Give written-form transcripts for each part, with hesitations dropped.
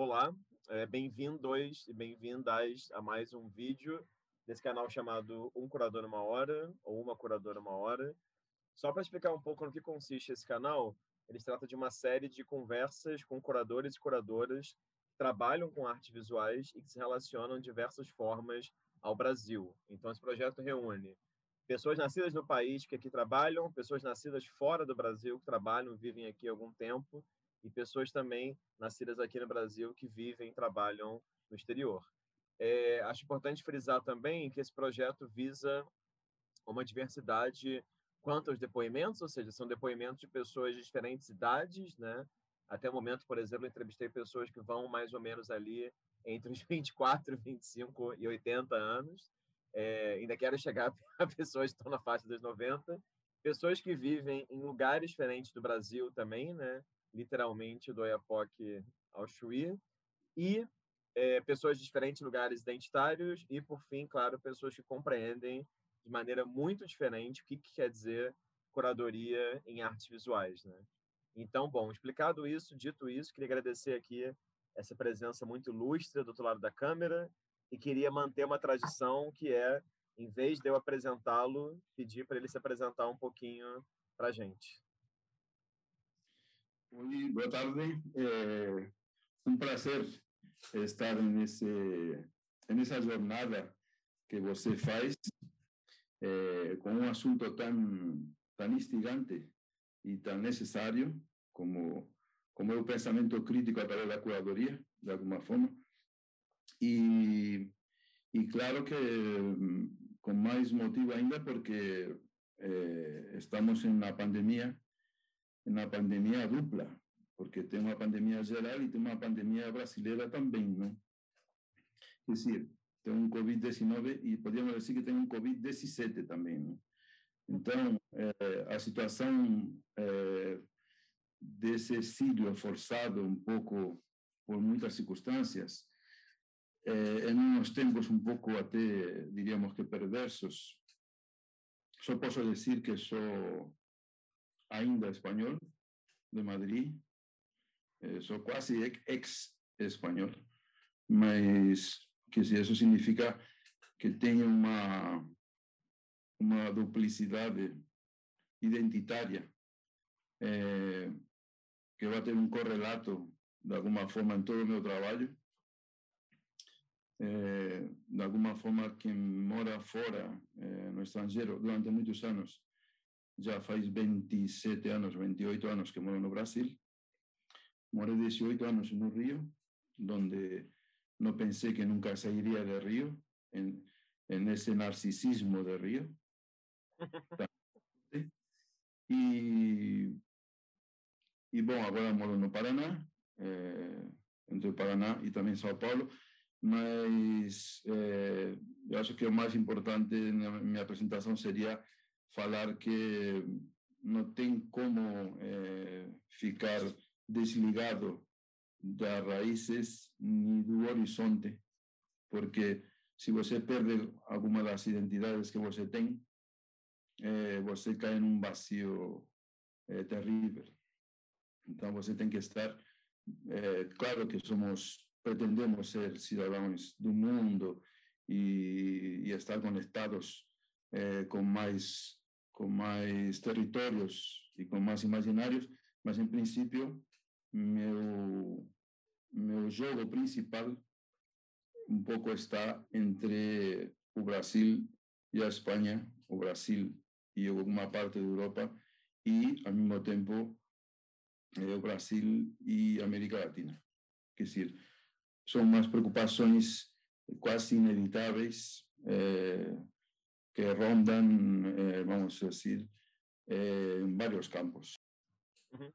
Olá, bem-vindos e bem-vindas a mais um vídeo desse canal chamado Um Curador Uma Hora, ou Uma Curadora Uma Hora. Só para explicar um pouco no que consiste esse canal, ele se trata de uma série de conversas com curadores e curadoras que trabalham com artes visuais e que se relacionam de diversas formas ao Brasil. Então, esse projeto reúne pessoas nascidas no país que aqui trabalham, pessoas nascidas fora do Brasil que trabalham, vivem aqui há algum tempo, e pessoas também nascidas aqui no Brasil que vivem e trabalham no exterior. Acho importante frisar também que esse projeto visa uma diversidade quanto aos depoimentos, ou seja, são depoimentos de pessoas de diferentes idades, né? Até o momento, por exemplo, eu entrevistei pessoas que vão mais ou menos ali entre os 24, 25 e 80 anos. Ainda quero chegar a pessoas que estão na faixa dos 90. Pessoas que vivem em lugares diferentes do Brasil também, né? Literalmente do Oiapoque ao Chuí, e pessoas de diferentes lugares identitários e, por fim, claro, pessoas que compreendem de maneira muito diferente o que quer dizer curadoria em artes visuais, né? Então, bom, explicado isso, dito isso, queria agradecer aqui essa presença muito ilustre do outro lado da câmera e queria manter uma tradição que é, em vez de eu apresentá-lo, pedir para ele se apresentar um pouquinho para a gente. Oi, boa tarde. É um prazer estar nessa jornada que você faz com um assunto tão instigante e tão necessário como é o pensamento crítico através da curadoria, de alguma forma. E claro que com mais motivo ainda porque estamos em uma pandemia. Na pandemia dupla, porque tem uma pandemia geral e tem uma pandemia brasileira também, né? Quer dizer, tem um Covid-19 e podemos dizer que tem um Covid-17 também, né? Então, a situação desse exílio forçado um pouco por muitas circunstâncias, em uns tempos um pouco até, diríamos que perversos, só posso dizer que sou ainda espanhol, de Madrid, sou quase ex-espanhol, mas que se isso significa que tenho uma duplicidade identitária que vai ter um correlato, de alguma forma, em todo o meu trabalho, de alguma forma quem mora fora, no estrangeiro, durante muitos anos, já faz 27 anos, 28 anos que moro no Brasil. Morei 18 anos no Rio, onde não pensei que nunca sairia de Rio, nesse narcisismo de Rio. E, bom, agora moro no Paraná, entre o Paraná e também São Paulo, mas eu acho que o mais importante na minha apresentação seria falar que não tem como ficar desligado das raízes nem do horizonte, porque se você perde alguma das identidades que você tem, você cai num vazio terrível. Então você tem que estar, claro que pretendemos ser cidadãos do mundo e estar conectados com mais territórios e com mais imaginários, mas, em princípio, meu jogo principal um pouco está entre o Brasil e a Espanha, o Brasil e alguma parte da Europa, e, ao mesmo tempo, o Brasil e a América Latina. Quer dizer, são umas preocupações quase inevitáveis, que rondam, vamos dizer, em vários campos. Uhum.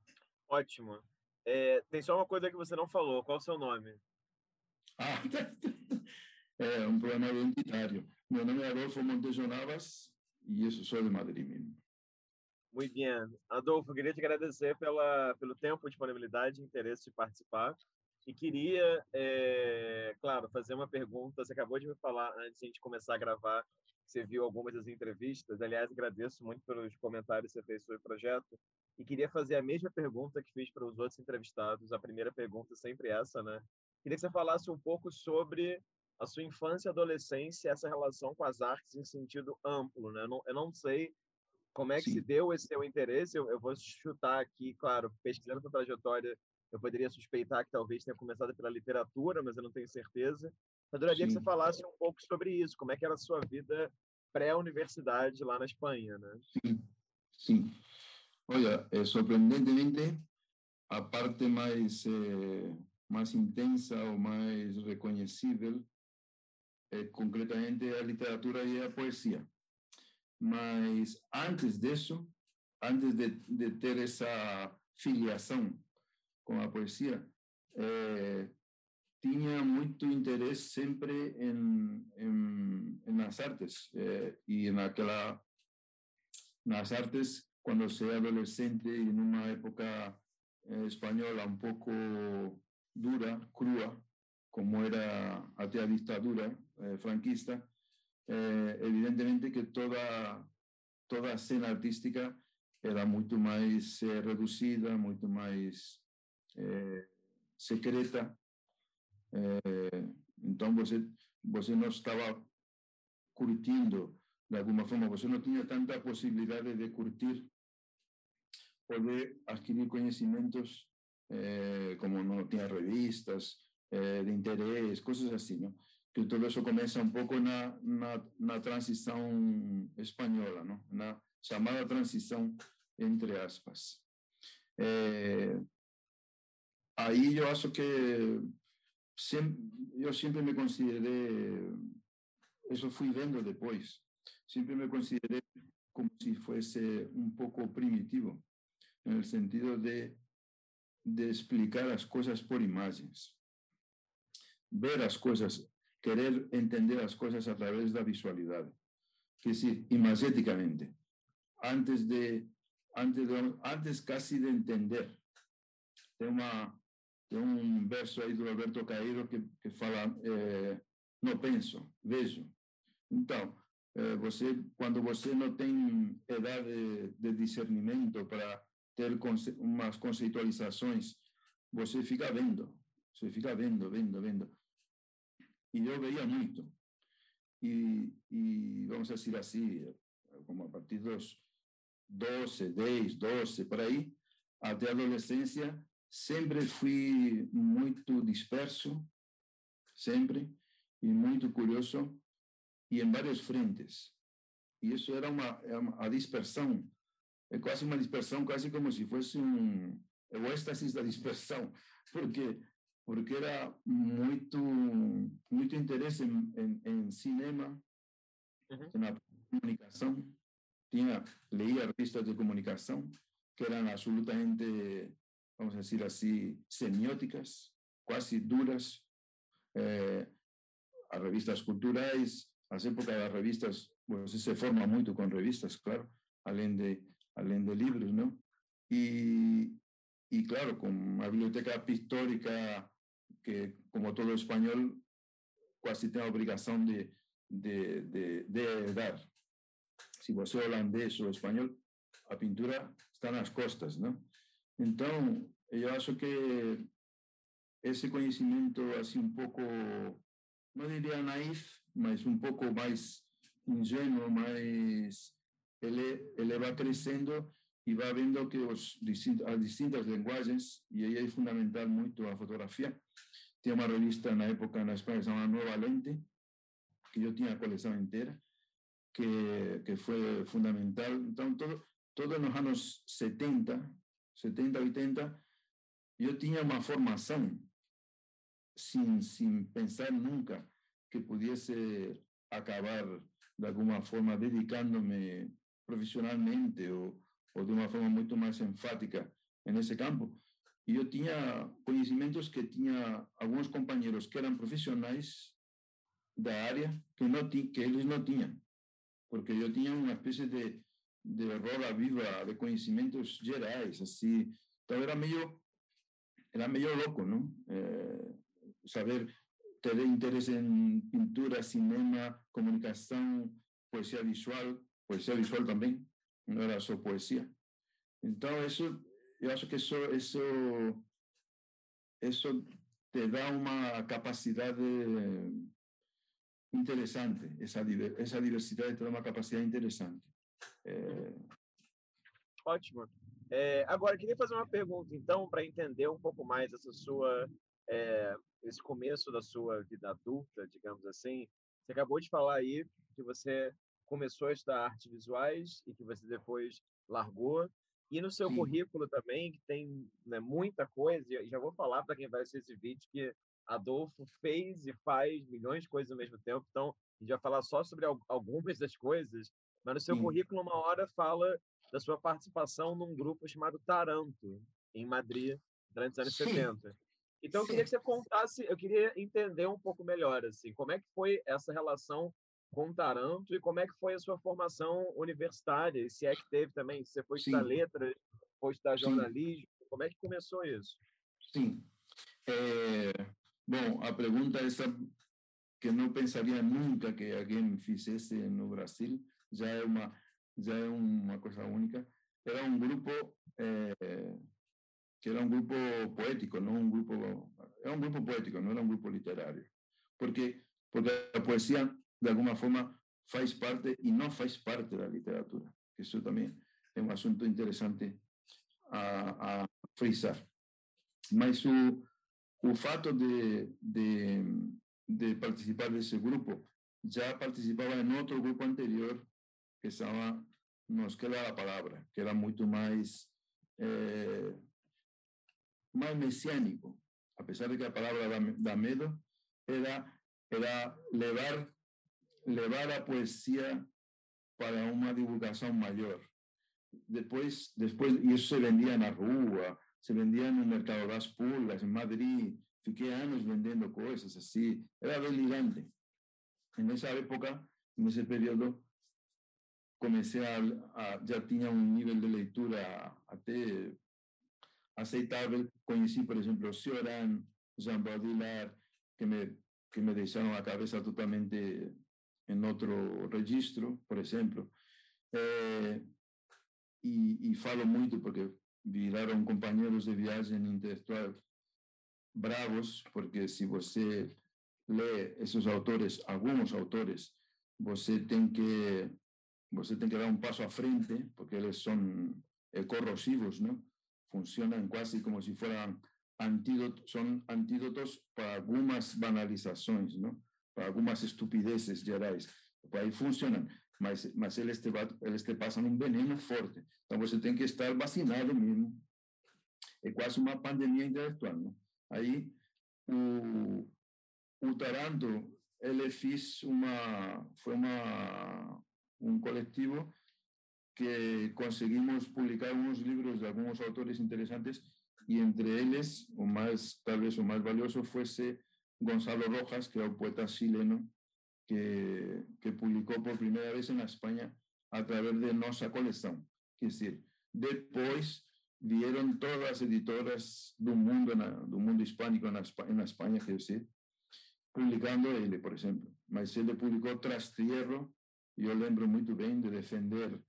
Ótimo. Tem só uma coisa que você não falou. Qual o seu nome? Ah, é um problema identitário. Meu nome é Adolfo Montejo Navas e eu sou de Madrid mesmo. Muito bem. Adolfo, queria te agradecer pelo tempo, disponibilidade e interesse de participar. E queria, claro, fazer uma pergunta. Você acabou de me falar, antes de a gente começar a gravar, você viu algumas das entrevistas. Aliás, agradeço muito pelos comentários que você fez sobre o projeto. E queria fazer a mesma pergunta que fiz para os outros entrevistados. A primeira pergunta sempre é essa, né? Queria que você falasse um pouco sobre a sua infância e adolescência, essa relação com as artes em sentido amplo, né? Eu não sei como é que Sim. se deu esse seu interesse. Eu vou chutar aqui, claro, pesquisando sua trajetória, eu poderia suspeitar que talvez tenha começado pela literatura, mas eu não tenho certeza. Eu adoraria Sim. que você falasse um pouco sobre isso, como é que era a sua vida pré-universidade lá na Espanha, né? Sim, sim. Olha, surpreendentemente, a parte mais mais intensa ou mais reconhecível é concretamente a literatura e a poesia. Mas antes disso, antes de ter essa filiação com a poesia, tinha muito interesse sempre em nas artes. E nas artes, quando se é adolescente, em uma época espanhola um pouco dura, crua, como era até a ditadura franquista, evidentemente que toda a cena artística era muito mais reduzida, muito mais secreta. Então você não estava curtindo de alguma forma, você não tinha tanta possibilidade de curtir, poder adquirir conhecimentos, como não tinha revistas de interesse, coisas assim, não? Que tudo isso começa um pouco na transição espanhola, não? Na chamada transição entre aspas. Aí eu acho que eu sempre me considerei, isso fui vendo depois, sempre me considerei como se fosse um pouco primitivo, no sentido de explicar as coisas por imagens, ver as coisas, querer entender as coisas através da visualidade, quer dizer, imageticamente, antes casi de entender. Tem um verso aí do Alberto Caeiro que fala, não penso, vejo. Então, quando você não tem idade de discernimento para ter umas conceitualizações, você fica vendo, vendo. E eu veia muito. E vamos dizer assim, como a partir dos 10, 12, por aí, até a adolescência, sempre fui muito disperso, sempre, e muito curioso, e em vários frentes. E isso era a dispersão, é quase uma dispersão, quase como se fosse o êxtase da dispersão, porque era muito interesse em cinema, na comunicação, leía revistas de comunicação, que eram absolutamente, vamos dizer assim, semióticas, quase duras, as revistas culturais, as épocas das revistas, você se forma muito com revistas, claro, além de livros, não? E claro, com uma biblioteca pictórica que, como todo espanhol, quase tem a obrigação de herdar. Se você é holandês ou espanhol, a pintura está nas costas, não? Então, eu acho que esse conhecimento, assim, um pouco, não diria naif, mas um pouco mais ingênuo, mas ele vai crescendo e vai vendo que as distintas linguagens, e aí é fundamental muito a fotografia. Tinha uma revista na época na Espanha chamada Nueva Lente, que eu tinha a coleção inteira, que foi fundamental. Então, todo nos anos 70, 80, eu tinha uma formação sem pensar nunca que pudesse acabar de alguma forma dedicando-me profissionalmente ou de uma forma muito mais enfática nesse campo. E eu tinha conhecimentos que tinha alguns companheiros que eram profissionais da área que eles não tinham, porque eu tinha uma espécie de roda viva de conhecimentos gerais, assim. Então era meio louco, não? Saber ter interesse em pintura, cinema, comunicação, poesia visual também, não era só poesia. Então eu acho que isso te dá uma capacidade interessante, essa diversidade te dá uma capacidade interessante. Ótimo. Agora, eu queria fazer uma pergunta, então, para entender um pouco mais essa sua, esse começo da sua vida adulta, digamos assim. Você acabou de falar aí que você começou a estudar artes visuais e que você depois largou. E no seu currículo também, que tem, né, muita coisa, e já vou falar para quem vai assistir esse vídeo que Adolfo fez e faz milhões de coisas ao mesmo tempo, então a gente vai falar só sobre algumas das coisas, mas no seu currículo, uma hora, fala da sua participação num grupo chamado Taranto, em Madrid, durante os anos 70. Então, eu queria que você contasse, eu queria entender um pouco melhor, assim, como é que foi essa relação com Taranto e como é que foi a sua formação universitária, se é que teve também, se você foi estudar letras, foi estudar jornalismo, como é que começou isso? Sim. Bom, a pergunta é essa, que não pensaria nunca que alguém fizesse no Brasil, já é uma coisa única. Era um grupo... que era um grupo poético, não era um grupo literário, porque a poesia de alguma forma faz parte e não faz parte da literatura. Isso também é um assunto interessante a frisar. Mas o fato de participar desse grupo, já participava em outro grupo anterior que estava nos que era a palavra, que era muito mais mais messiânico, apesar de que a palavra dá medo, era levar a poesia para uma divulgação maior. Depois isso se vendia na rua, se vendia no mercado das pulgas, em Madrid. Fiquei anos vendendo coisas assim. Era delirante. Nessa época, nesse período, comecei já tinha um nível de leitura até aceitável. Conheci, por exemplo, Cioran, Jean Baudrillard, que me deixaram a cabeça totalmente em outro registro, por exemplo. E falo muito porque viraram companheiros de viagem intelectual bravos, porque se você lê esses autores, alguns autores, você tem que dar um passo à frente, porque eles são corrosivos, não? Funcionan casi como si fueran antídotos, son antídotos para algunas banalizaciones, ¿no? Para algunas estupideces gerais. Pues ahí funcionan, mas eles te pasan un veneno fuerte. Entonces, você tem que estar vacinado mesmo. É quase uma pandemia intelectual, ¿no? Aí, o Taranto, ele foi um coletivo que conseguimos publicar unos libros de algunos autores interesantes, y entre ellos, tal vez o más valioso, fuese Gonzalo Rojas, que era un poeta chileno, que publicó por primera vez en España a través de nuestra colección. Es decir, después vieron todas las editoras del mundo hispánico en España, es decir, publicando él, por ejemplo. Mas él publicó Trastierro, yo lembro muy bien de defender,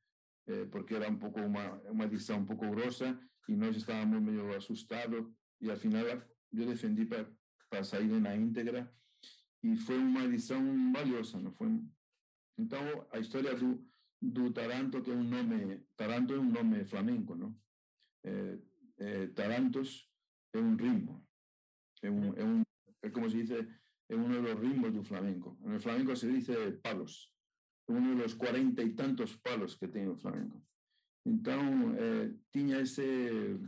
porque era uma edição um pouco grossa e nós estávamos meio assustados, e ao final eu defendi para sair na íntegra, e foi uma edição valiosa, não foi? Então, a história do Taranto, que é um nome, Taranto é um nome flamenco, não? Tarantos é um ritmo, é como se diz, é um dos ritmos do flamenco. No flamenco se diz palos, um dos 40 e tantos palos que tem o flamenco. Então, tinha esse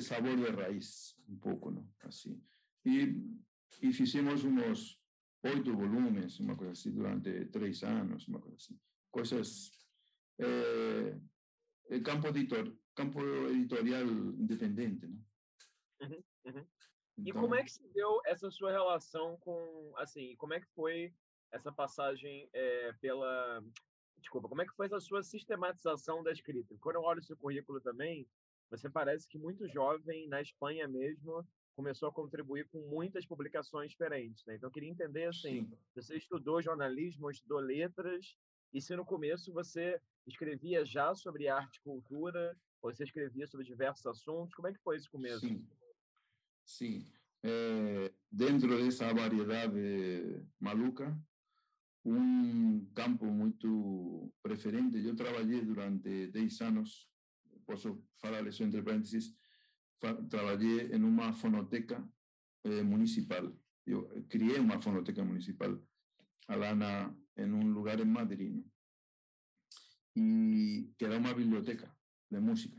sabor de raiz, um pouco, não? Assim. E fizemos uns 8 volumes, uma coisa assim, durante 3 anos, uma coisa assim. Coisas... campo editorial independente, não? Uhum, uhum. Então, e como é que se deu essa sua relação com... Assim, como é que foi... essa passagem como é que foi a sua sistematização da escrita? Quando eu olho o seu currículo também, você parece que muito jovem, na Espanha mesmo, começou a contribuir com muitas publicações diferentes, né? Então, eu queria entender, assim, você estudou jornalismo, estudou letras, e se no começo você escrevia já sobre arte e cultura, ou você escrevia sobre diversos assuntos, como é que foi esse começo? Sim. dentro dessa variedade maluca, um campo muito preferente. Eu trabalhei durante 10 anos, posso falar isso entre parênteses, trabalhei em uma fonoteca municipal. Eu criei uma fonoteca municipal lá em um lugar em Madrid, e que era uma biblioteca de música.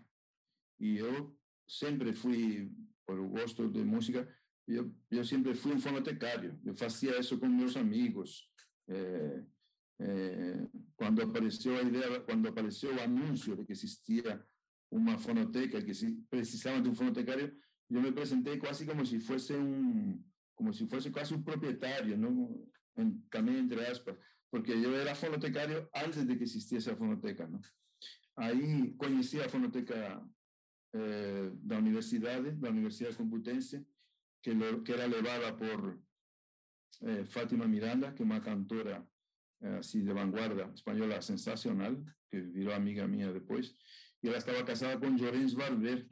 E eu sempre fui, por gosto de música, eu sempre fui um fonotecário. Eu fazia isso com meus amigos. Quando apareceu a ideia, quando apareceu o anúncio de que existia uma fonoteca, que precisava de um fonotecário, eu me apresentei quase como se fosse quase um proprietário, não? Também entre aspas, porque eu era fonotecário antes de que existisse a fonoteca, não? Aí conheci a fonoteca da Universidade Computense, que era levada por Fátima Miranda, que é uma cantora assim de vanguarda espanhola sensacional, que virou amiga minha depois, e ela estava casada com Llorenç Barber,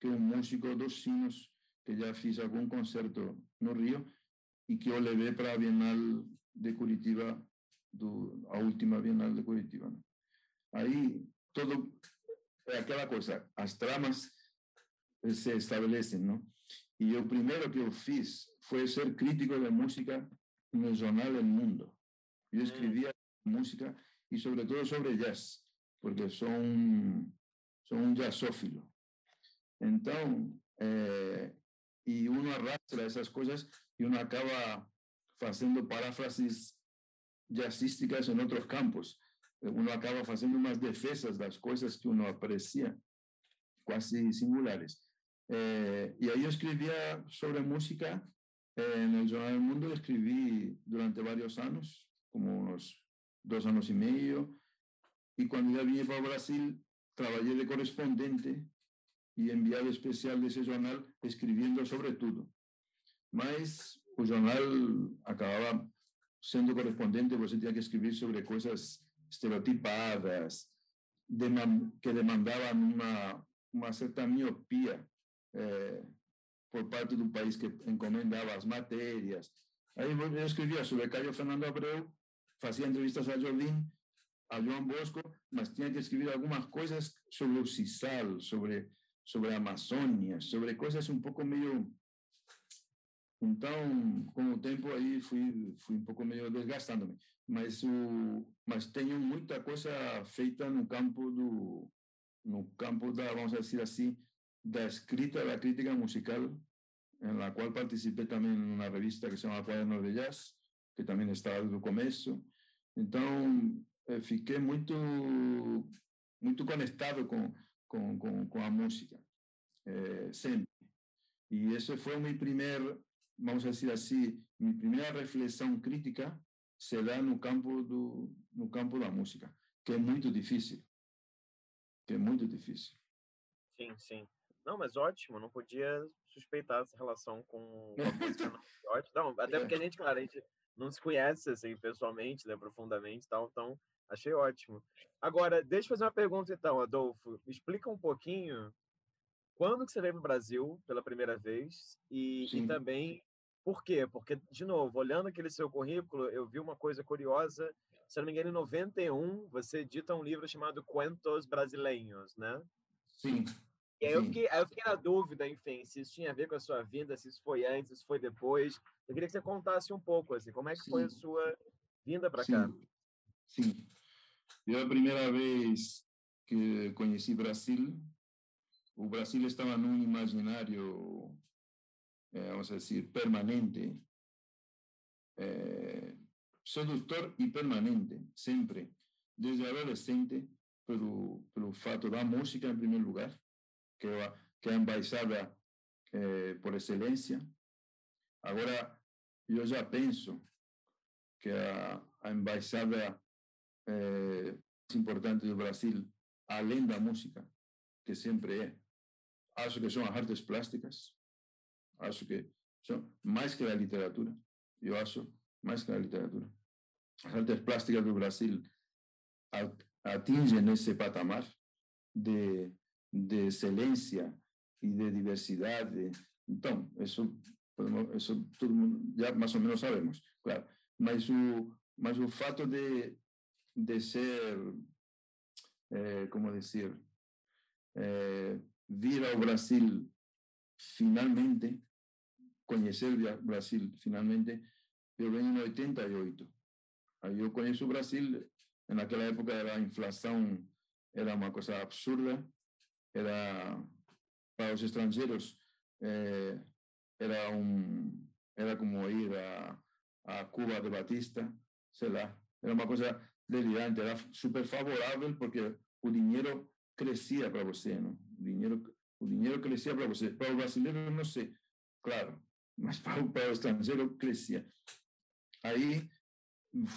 que é um músico dos sinos, que já fiz algum concerto no Rio, e que eu levei para a Bienal de Curitiba, a última Bienal de Curitiba, né? Aí, todo é aquela coisa, as tramas se estabelecem, não? E o primeiro que eu fiz foi ser crítico de música no jornal El Mundo. Eu escrevia música e, sobretudo, sobre jazz, porque sou um jazzófilo. Então, e um arrastra essas coisas e um acaba fazendo paráfrases jazzísticas em outros campos. Um acaba fazendo umas defesas das coisas que um aprecia, quase singulares. E aí eu escrevia sobre música no Jornal do Mundo. Eu escrevi durante vários anos, como uns 2 anos e meio. E quando já vim para o Brasil, trabalhei de correspondente e enviado especial desse jornal, escrevendo sobre tudo. Mas o jornal acabava sendo correspondente, você tinha que escrever sobre coisas estereotipadas, que demandavam uma certa miopia por parte do país que encomendava as matérias. Aí eu escrevia sobre Caio Fernando Abreu, fazia entrevistas a Jordim, a João Bosco, mas tinha que escrever algumas coisas sobre o Cisal, sobre a Amazônia, sobre coisas um pouco meio... Então, com o tempo aí, fui um pouco meio desgastando-me. Mas tenho muita coisa feita no campo da, vamos dizer assim, da escrita, da crítica musical, em la qual participei também numa revista que se chama A Playa Nove Jazz, que também estava desde o começo. Então, fiquei muito conectado com a música, sempre. E esse foi o meu primeiro, vamos dizer assim, minha primeira reflexão crítica se dá no campo da música, que é muito difícil. Que é muito difícil. Sim, sim. Não, mas ótimo, não podia suspeitar essa relação com a música. Não, até porque a gente não se conhece assim pessoalmente, né, profundamente, tal, então achei ótimo. Agora, deixa eu fazer uma pergunta então, Adolfo. Explica um pouquinho quando que você veio para o Brasil pela primeira vez e também por quê? Porque, de novo, olhando aquele seu currículo, eu vi uma coisa curiosa. Se não me engano, em 91, você edita um livro chamado Contos Brasileiros, né? Sim. E aí, sim. Eu fiquei na dúvida, enfim, se isso tinha a ver com a sua vinda, se isso foi antes, se isso foi depois. Eu queria que você contasse um pouco, assim, como é que foi a sua vinda para cá? Sim. Eu, a primeira vez que conheci Brasil, o Brasil estava num imaginário, vamos dizer, permanente, sedutor e permanente, sempre, desde adolescente, pelo fato da música, em primeiro lugar, que é a embaixada por excelência. Agora, eu já penso que a embaixada mais importante do Brasil, além da música, que sempre é, acho que são as artes plásticas, acho que são mais que a literatura, eu acho mais que a literatura. As artes plásticas do Brasil atingem esse patamar de excelência e de diversidade. Então, isso Podemos, eso todo mundo, ya más o menos sabemos, claro. Mas o fato de ser, como dizer, vir ao Brasil finalmente, conhecer o Brasil finalmente, eu venho em 88. Aí eu conheço o Brasil, naquela época era a inflação, era uma coisa absurda, era para os estrangeiros, era como ir a Cuba de Batista, sei lá, era uma coisa delirante, era super favorável porque o dinheiro crescia para você, não? O dinheiro crescia para você, para o brasileiro não sei, claro, mas para o estrangeiro crescia. Aí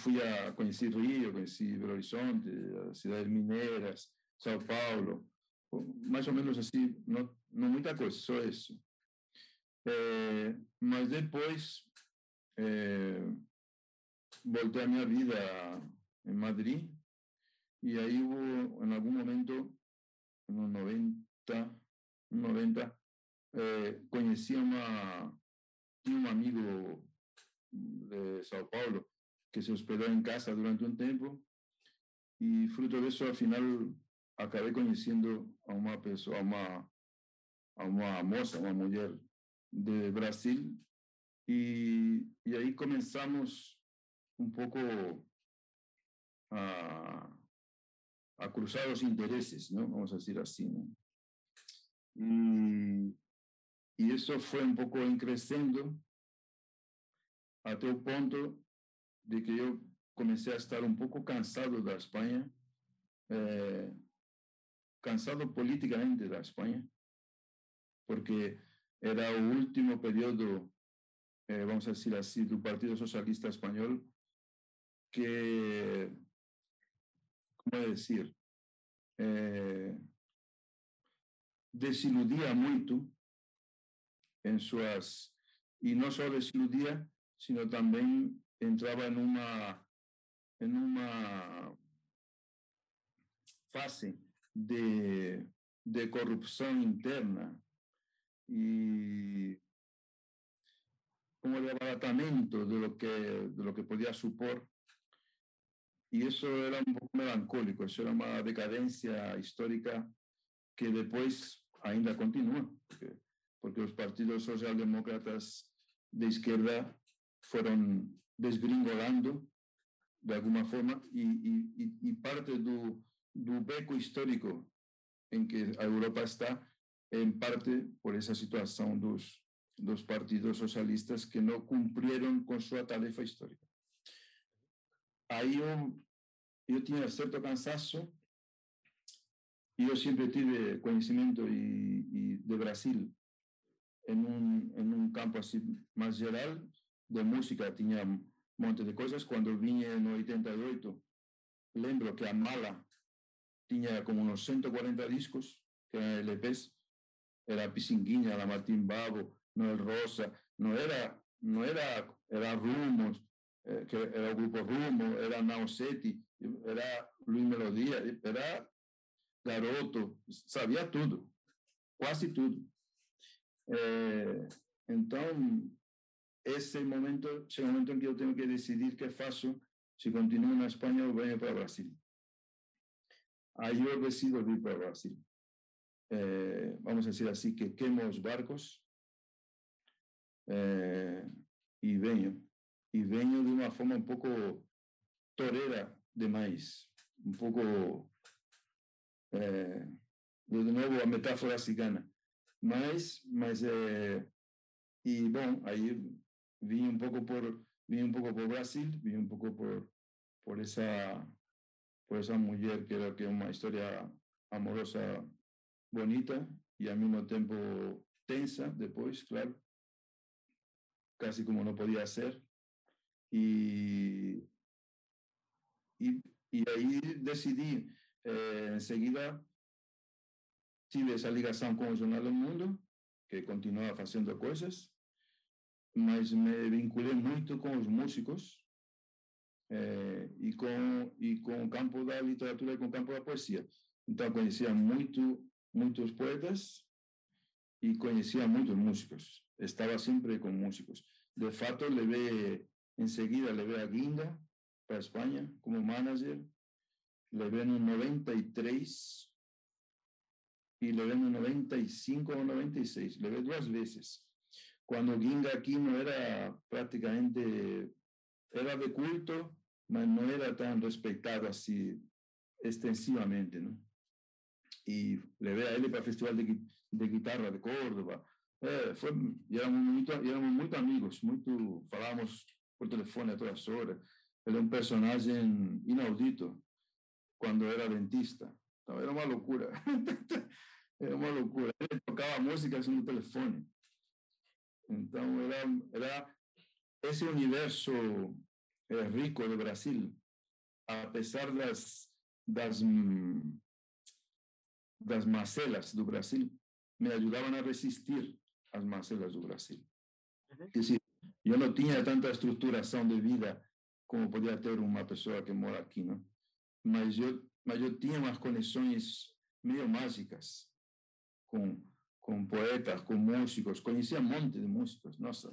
fui a conhecer Rio, conheci Belo Horizonte, as cidades mineiras, São Paulo, mais ou menos assim, não muita coisa, só isso. Mas depois voltei a minha vida em Madrid e aí em algum momento, no 90, conheci um amigo de São Paulo que se hospedou em casa durante um tempo e fruto disso, afinal, acabei conhecendo uma pessoa, uma moça, uma mulher de Brasil e aí começamos um pouco a cruzar os interesses, não? Vamos dizer assim, não? E isso foi um pouco crescendo até o ponto de que eu comecei a estar um pouco cansado da Espanha, cansado politicamente da Espanha, porque era o último período, vamos dizer assim, do Partido Socialista Espanhol, que, como dizer, desiludia muito em suas... E não só desiludia, sino também entrava em uma fase de corrupção interna e como de abaratamento de lo que podia supor. E isso era um pouco melancólico, isso era uma decadência histórica que depois ainda continua, porque os partidos social-demócratas de esquerda foram desgringolando de alguma forma e parte do beco histórico em que a Europa está, em parte por essa situação dos partidos socialistas que não cumpriram com sua tarefa histórica. Aí eu tinha certo cansaço e eu sempre tive conhecimento e de Brasil em um campo assim mais geral, de música, tinha um monte de coisas. Quando eu vim em 88, lembro que a mala tinha como uns 140 discos, que eram LPs, era Pixinguinha, era Martim Babo, Noel Rosa, era Rumo, que era o grupo Rumo, era Naosete, era Luiz Melodia, era Garoto, sabia tudo, quase tudo. Então, esse momento em que eu tenho que decidir o que faço, se continuo na Espanha ou venho para o Brasil. Aí eu decido vir para o Brasil. Vamos dizer assim, que queimo os barcos e venho. E venho de uma forma um pouco toreira demais. Um pouco, de novo, a metáfora cigana. E, bom, aí vim um pouco por Brasil, vim um pouco por essa mulher que era uma história amorosa bonita e ao mesmo tempo tensa depois, claro, casi como não podia ser. E aí decidi, em seguida, tive essa ligação com o jornal El Mundo, que continuava fazendo coisas, mas me vinculei muito com os músicos e com o campo da literatura e com o campo da poesia. Então, conhecia muitos poetas e conhecia muitos músicos. estaba siempre con músicos. De fato, enseguida le ve a Guinga para España como manager, le ve en el 93 y le ve en el 95 o 96, le ve dos veces. Cuando Guinga aquí no era prácticamente, era de culto, mas no era tan respetado así extensivamente, ¿no? Y le ve a él para el Festival de Guitarra de Córdoba. Éramos muito amigos, falávamos por telefone a todas horas. Ele é um personagem inaudito quando era dentista. Então, era uma loucura. Ele tocava música assim no telefone. Então, era esse universo rico do Brasil, apesar das macelas do Brasil, me ajudavam a resistir às macelas do Brasil. Uhum. Quer dizer, eu não tinha tanta estruturação de vida como podia ter uma pessoa que mora aqui, né? Mas eu tinha umas conexões meio mágicas com poetas, com músicos, conhecia um monte de músicos, nossa.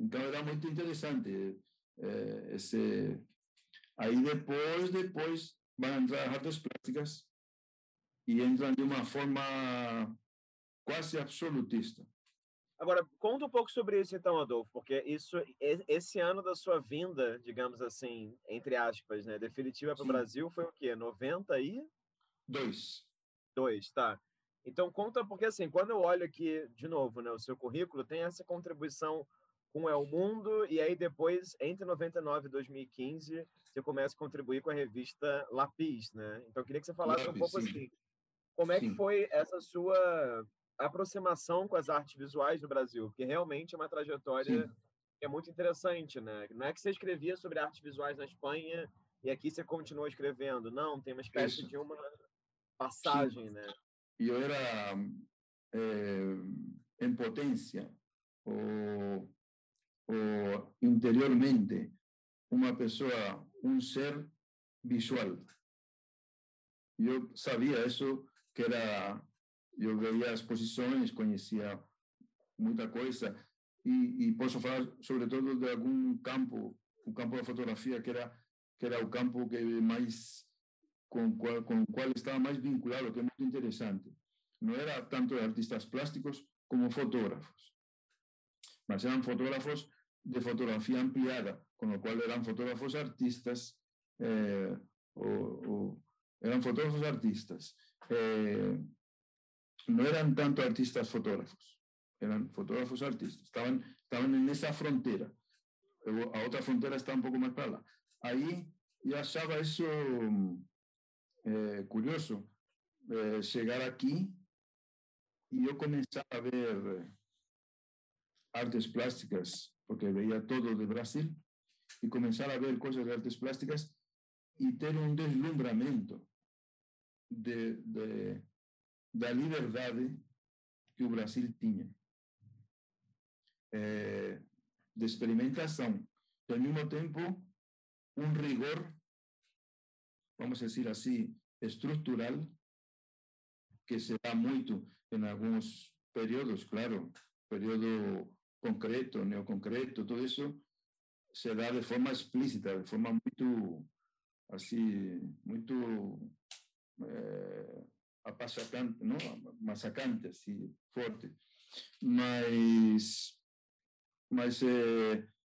Então era muito interessante. Aí depois vão entrar as artes plásticas e entram de uma forma quase absolutista. Agora, conta um pouco sobre isso, então, Adolfo, porque esse ano da sua vinda, digamos assim, entre aspas, né, definitiva para o Brasil, foi o quê? 92? Dois, tá. Então, conta, porque assim, quando eu olho aqui, de novo, né, o seu currículo, tem essa contribuição com El Mundo, e aí depois, entre 99 e 2015, você começa a contribuir com a revista Lápiz, né? Então, eu queria que você falasse Lápiz, um pouco assim, como é que foi essa sua aproximação com as artes visuais do Brasil, porque realmente é uma trajetória que é muito interessante, né? Não é que você escrevia sobre artes visuais na Espanha e aqui você continua escrevendo, não, tem uma espécie de uma passagem, né? E eu era em potência, ou interiormente, uma pessoa, um ser visual. Eu sabia isso, que era... Eu veia as posições, conhecia muita coisa e posso falar sobretudo de algum campo, o campo da fotografia que era o campo que mais com o qual estava mais vinculado, que é muito interessante. Não era tanto artistas plásticos como fotógrafos, mas eram fotógrafos de fotografia ampliada, com o qual eram fotógrafos artistas não eram tanto artistas fotógrafos, eram fotógrafos artistas. Estavam nessa fronteira. A outra fronteira está um pouco mais para lá. Aí eu achava isso curioso, chegar aqui e eu começar a ver artes plásticas, porque veia todo do Brasil, e começar a ver coisas de artes plásticas e ter um deslumbramento da liberdade que o Brasil tinha, de experimentação, e ao mesmo tempo um rigor, vamos dizer assim, estrutural, que se dá muito em alguns períodos, claro, período concreto, neoconcreto, tudo isso se dá de forma explícita, de forma muito, assim, muito... apassacante, não? Massacante, assim, forte. Mas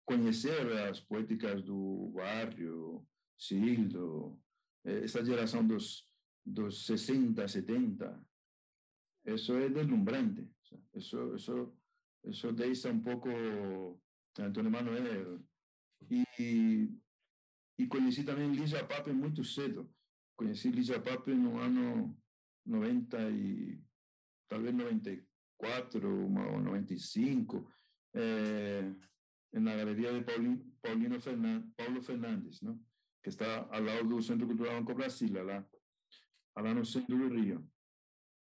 conhecer as poéticas do Barrio, Sildo, essa geração dos 60, 70, isso é deslumbrante. Isso deixa um pouco Antônio Manuel. E conheci também Lígia Pape muito cedo. Conheci Lígia Pape no ano 90 e talvez 94 ou 95, na galeria de Paulo Fernandes, não? Que está ao lado do Centro Cultural Banco Brasil, lá no centro do Rio.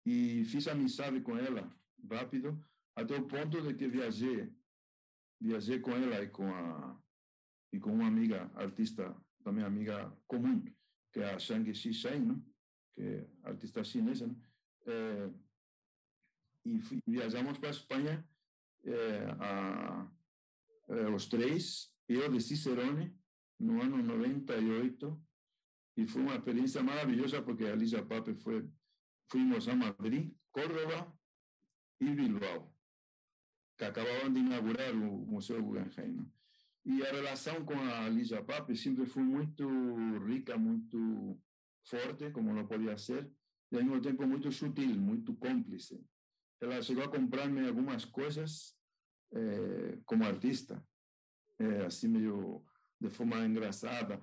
E fiz amizade com ela rápido, até o ponto de que viajei com ela e com uma amiga artista, também amiga comum, que é a Shang Shi Shai, não? Que é artista chinesa, né? E viajamos para a Espanha os três, eu de Cicerone, no ano 98, e foi uma experiência maravilhosa, porque a Lígia Pape fomos a Madrid, Córdoba e Bilbao, que acabavam de inaugurar o Museu Guggenheim, né? E a relação com a Lígia Pape sempre foi muito rica, muito forte, como não podia ser, e ao mesmo tempo muito sutil, muito cúmplice. Ela chegou a comprar-me algumas coisas como artista, assim meio de forma engraçada.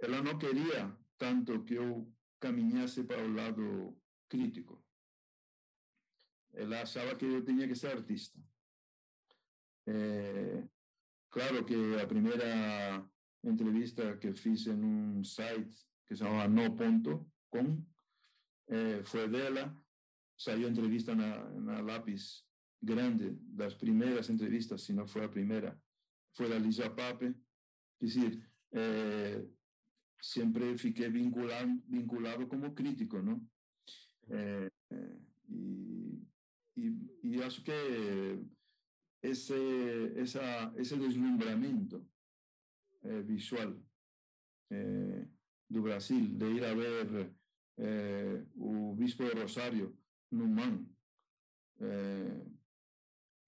Ela não queria tanto que eu caminhasse para o lado crítico. Ela achava que eu tinha que ser artista. Claro que a primeira entrevista que fiz em um site que se chama no.com foi dela. Saiu entrevista na Lápiz, grande, das primeiras entrevistas, se não foi a primeira, foi da Lígia Pape. Quer dizer, sempre fiquei vinculado como crítico, não? E acho que esse deslumbramento visual do Brasil, de ir a ver o Bispo de Rosário no MAN,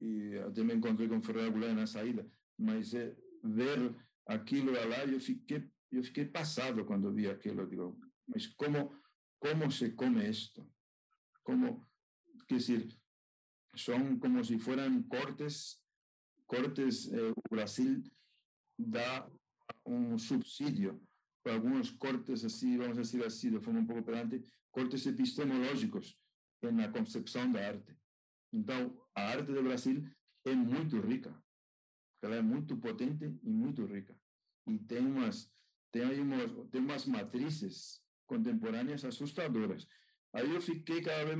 e até me encontrei com Ferreira Goulart na saída, mas ver aquilo lá, eu fiquei passado quando vi aquilo. Digo, mas como se come isto? Quer dizer, são como se fossem cortes. O Brasil dá um subsídio para alguns cortes, assim, vamos dizer assim, de forma um pouco pedante, cortes epistemológicos na concepção da arte. Então, a arte do Brasil é muito rica. Ela é muito potente e muito rica. E tem umas matrizes contemporâneas assustadoras. Aí eu fiquei cada vez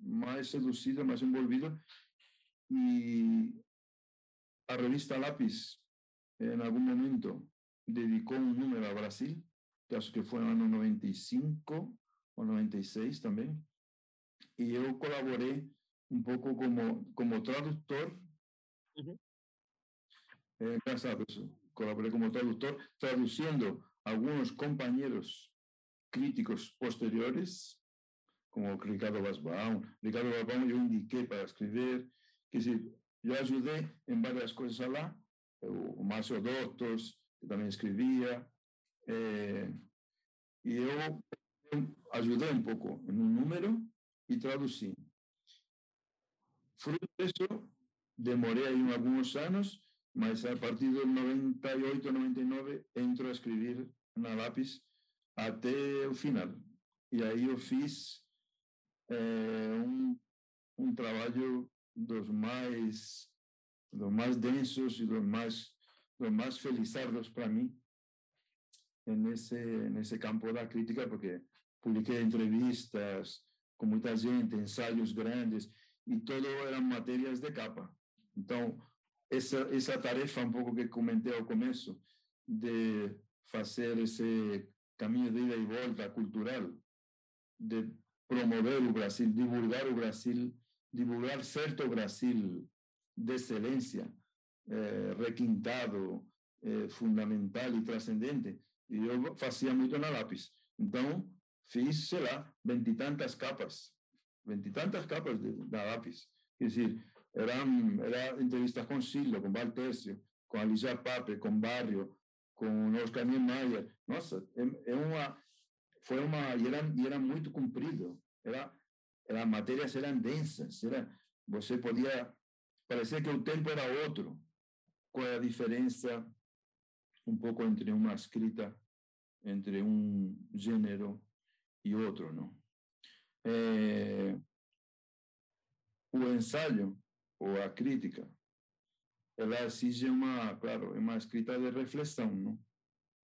mais seduzido, mais envolvido. E a revista Lápiz, em algum momento, dedicou um número ao Brasil, que acho que foi no ano 95 ou 96 também. E eu colaborei um pouco como tradutor. Uhum. Engraçado isso. Colaborei como tradutor, traduzindo alguns companheiros críticos posteriores, como Ricardo Basbaum, eu indiquei para escrever. Quer dizer, eu ajudei em várias coisas lá. O Márcio Dottors, que também escrevia. E eu ajudei um pouco no número e traduzi. Fruto disso, demorei aí alguns anos, mas a partir de 98, 99, entro a escrever na Lápiz até o final. E aí eu fiz um trabalho dos mais densos e dos mais felizardos para mim nesse campo da crítica, porque publiquei entrevistas com muita gente, ensaios grandes, e tudo eram matérias de capa. Então, essa tarefa, um pouco que comentei ao começo, de fazer esse caminho de ida e volta cultural, de promover o Brasil, divulgar o Brasil, divulgar certo Brasil de excelência, requintado, fundamental e transcendente. E eu fazia muito na Lápiz. Então, fiz, sei lá, 20 e tantas capas. 20 e tantas capas da Lápiz. Quer dizer, eram entrevistas com Silvio, com Waltercio, com a Lígia Pape, com Barrio, com Oscar Niemeyer. Nossa, era muito comprido. As matérias eram densas. Você podia... Parecia que o tempo era outro. Qual é a diferença um pouco entre uma escrita, entre um gênero e outro, não? O ensaio ou a crítica, ela exige uma escrita de reflexão, não?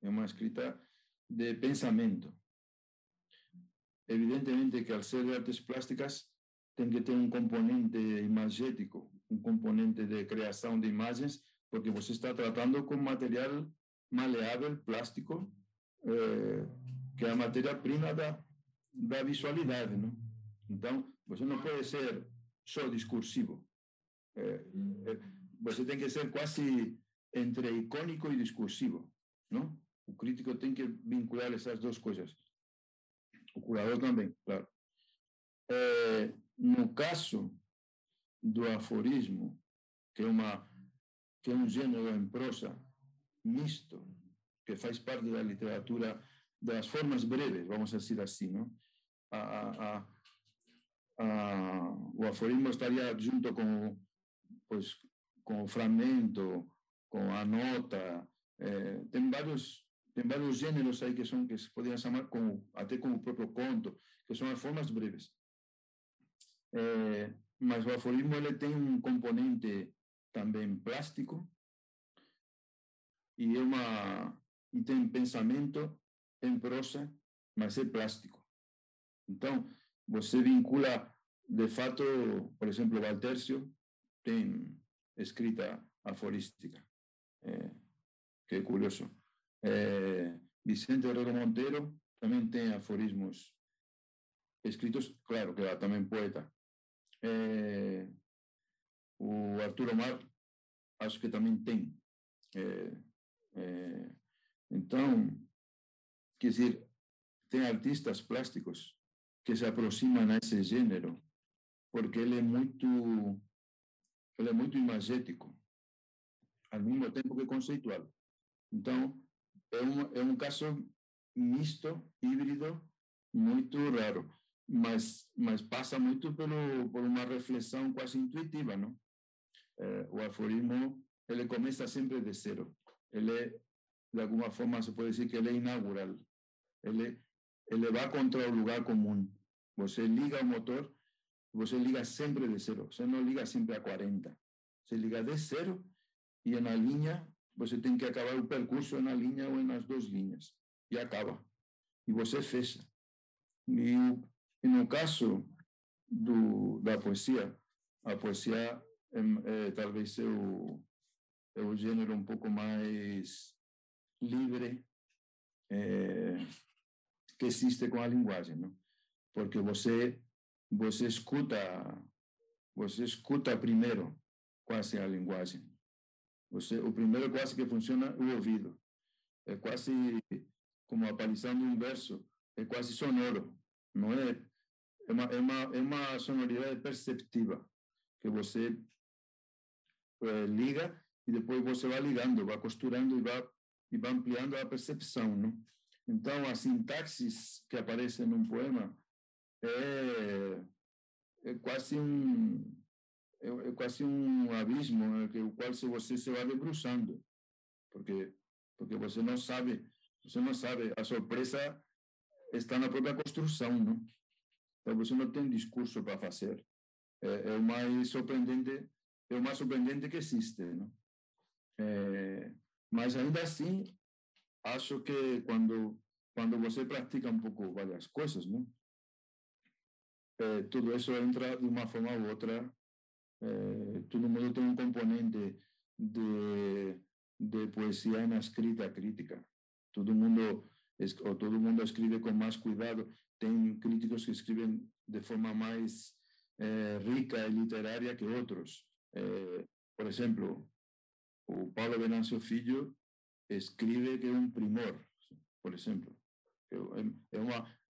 É uma escrita de pensamento. Evidentemente que, ao ser de artes plásticas, tem que ter um componente imagético, um componente de criação de imagens, porque você está tratando com material maleável, plástico, que é a matéria-prima da visualidade, não? Então, você não pode ser só discursivo. você tem que ser quase entre icônico e discursivo, não? O crítico tem que vincular essas duas coisas. O curador também, claro. No caso do aforismo, que é um gênero em prosa misto, que faz parte da literatura das formas breves, vamos dizer assim, não? O aforismo estaria junto com, pois, com o fragmento, com a nota, tem vários gêneros aí que se poderiam chamar como, até como o próprio conto, que são as formas breves. Mas o aforismo ele tem um componente também plástico e tem pensamento em prosa, mas é plástico. Então você vincula, de fato, por exemplo, Waltercio tem escrita aforística, que é curioso. Vicente Herrero Montero também tem aforismos escritos, claro, que era também poeta. O Arturo Mar, acho que também tem. Então, quer dizer, tem artistas plásticos que se aproximam a esse gênero, porque ele é muito imagético, ao mesmo tempo que conceitual. Então, é um caso misto, híbrido, muito raro, mas passa muito por uma reflexão quase intuitiva, não? O aforismo, ele começa sempre de zero. Ele, de alguma forma, se pode dizer que ele é inaugural. Ele vai contra o lugar comum. Você liga o motor, você liga sempre de zero. Você não liga sempre a 40. Você liga de zero e na linha, você tem que acabar o percurso na linha ou nas duas linhas. E acaba. E você fecha. E no caso da poesia, a poesia talvez é o gênero um pouco mais livre que existe com a linguagem, não? Porque você escuta primeiro quase a linguagem. O primeiro quase que funciona o ouvido. É quase como a aparição de um verso, é quase sonoro, não é? É uma sonoridade perceptiva, que você liga e depois você vai ligando, vai costurando e vai ampliando a percepção, não? Então, a sintaxis que aparece num poema é quase um abismo, né, que o qual você se vai debruçando, porque você não sabe, a surpresa está na própria construção, não? Então você não tem discurso para fazer. É o mais surpreendente que existe, não? Mas ainda assim, acho que quando você pratica um pouco várias coisas, não? Tudo isso entra de uma forma ou outra. Todo mundo tem um componente de poesia na escrita crítica. Todo mundo escreve com mais cuidado. Tem críticos que escrevem de forma mais rica e literária que outros. Por exemplo, o Paulo Venâncio Filho escreve que é um primor, por exemplo. É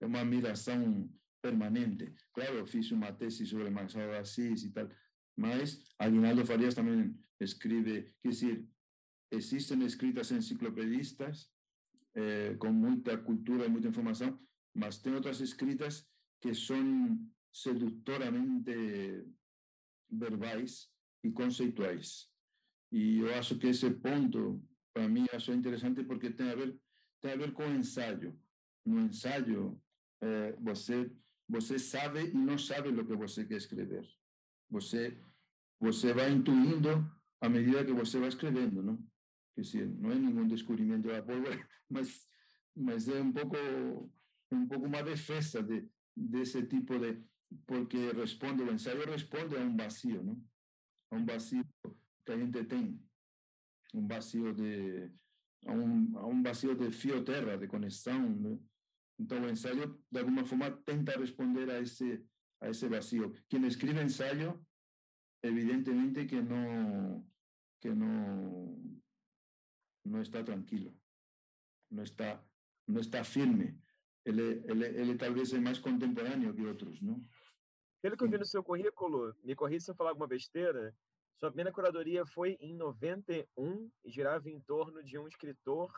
uma admiração permanente. Claro, eu fiz uma tese sobre Machado de Assis e tal, mas Aguinaldo Farias também escreve. Quer dizer, existem escritas enciclopedistas, com muita cultura e muita informação, mas tem outras escritas que são sedutoramente verbais e conceituais. E eu acho que esse ponto, para mim, acho interessante, porque tem a ver com o ensaio. No ensaio, você sabe e não sabe o que você quer escrever. Você vai intuindo à medida que você vai escrevendo, não? Quer dizer, não é nenhum descobrimento da pólvora, mas é um pouco uma defesa desse tipo de... Porque responde, o ensaio responde a um vazio, não? A um vazio que a gente tem. A um vazio de fio-terra, de conexão, né? Então, o ensaio, de alguma forma, tenta responder a esse vazio. Quem escreve ensaio evidentemente que no está tranquilo, no está firme. Ele talvez é mais contemporâneo que outros, não? Pelo que eu vi no seu currículo, me corrija se eu falar alguma besteira, sua primeira curadoria foi em 91 e girava em torno de um escritor,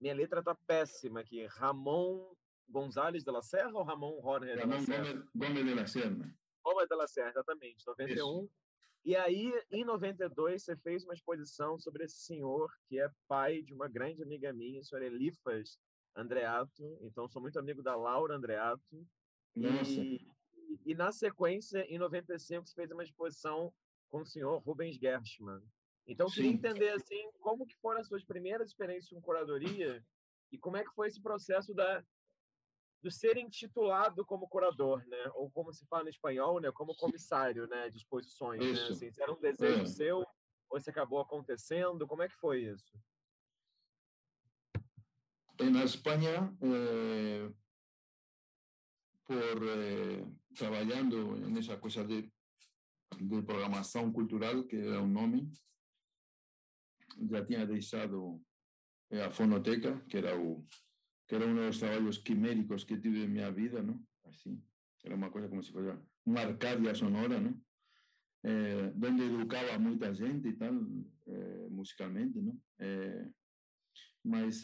minha letra está péssima aqui, Ramón González de la Serna ou Ramón Gómez de la Serna? Ramón Gómez de la Serna. Gómez de la Serna, exatamente, 91. Isso. E aí, em 92, você fez uma exposição sobre esse senhor que é pai de uma grande amiga minha, a senhora Elifas Andreato. Então, sou muito amigo da Laura Andreato. Nossa. E na sequência, em 95, você fez uma exposição com o senhor Rubens Gerchman. Então, eu queria entender assim, como que foram as suas primeiras experiências com curadoria e como é que foi esse processo do ser intitulado como curador, né? Ou como se fala em espanhol, né? Como comissário, né? De exposições. Né? Assim, era um desejo seu ou isso acabou acontecendo? Como é que foi isso? Na Espanha, trabalhando nessa coisa de programação cultural, que era o nome, já tinha deixado a fonoteca, que era um dos trabalhos quiméricos que tive em minha vida, não? Assim, era uma coisa como se fosse uma arcádia sonora, não? Onde educava muita gente e tal, musicalmente, não? Mas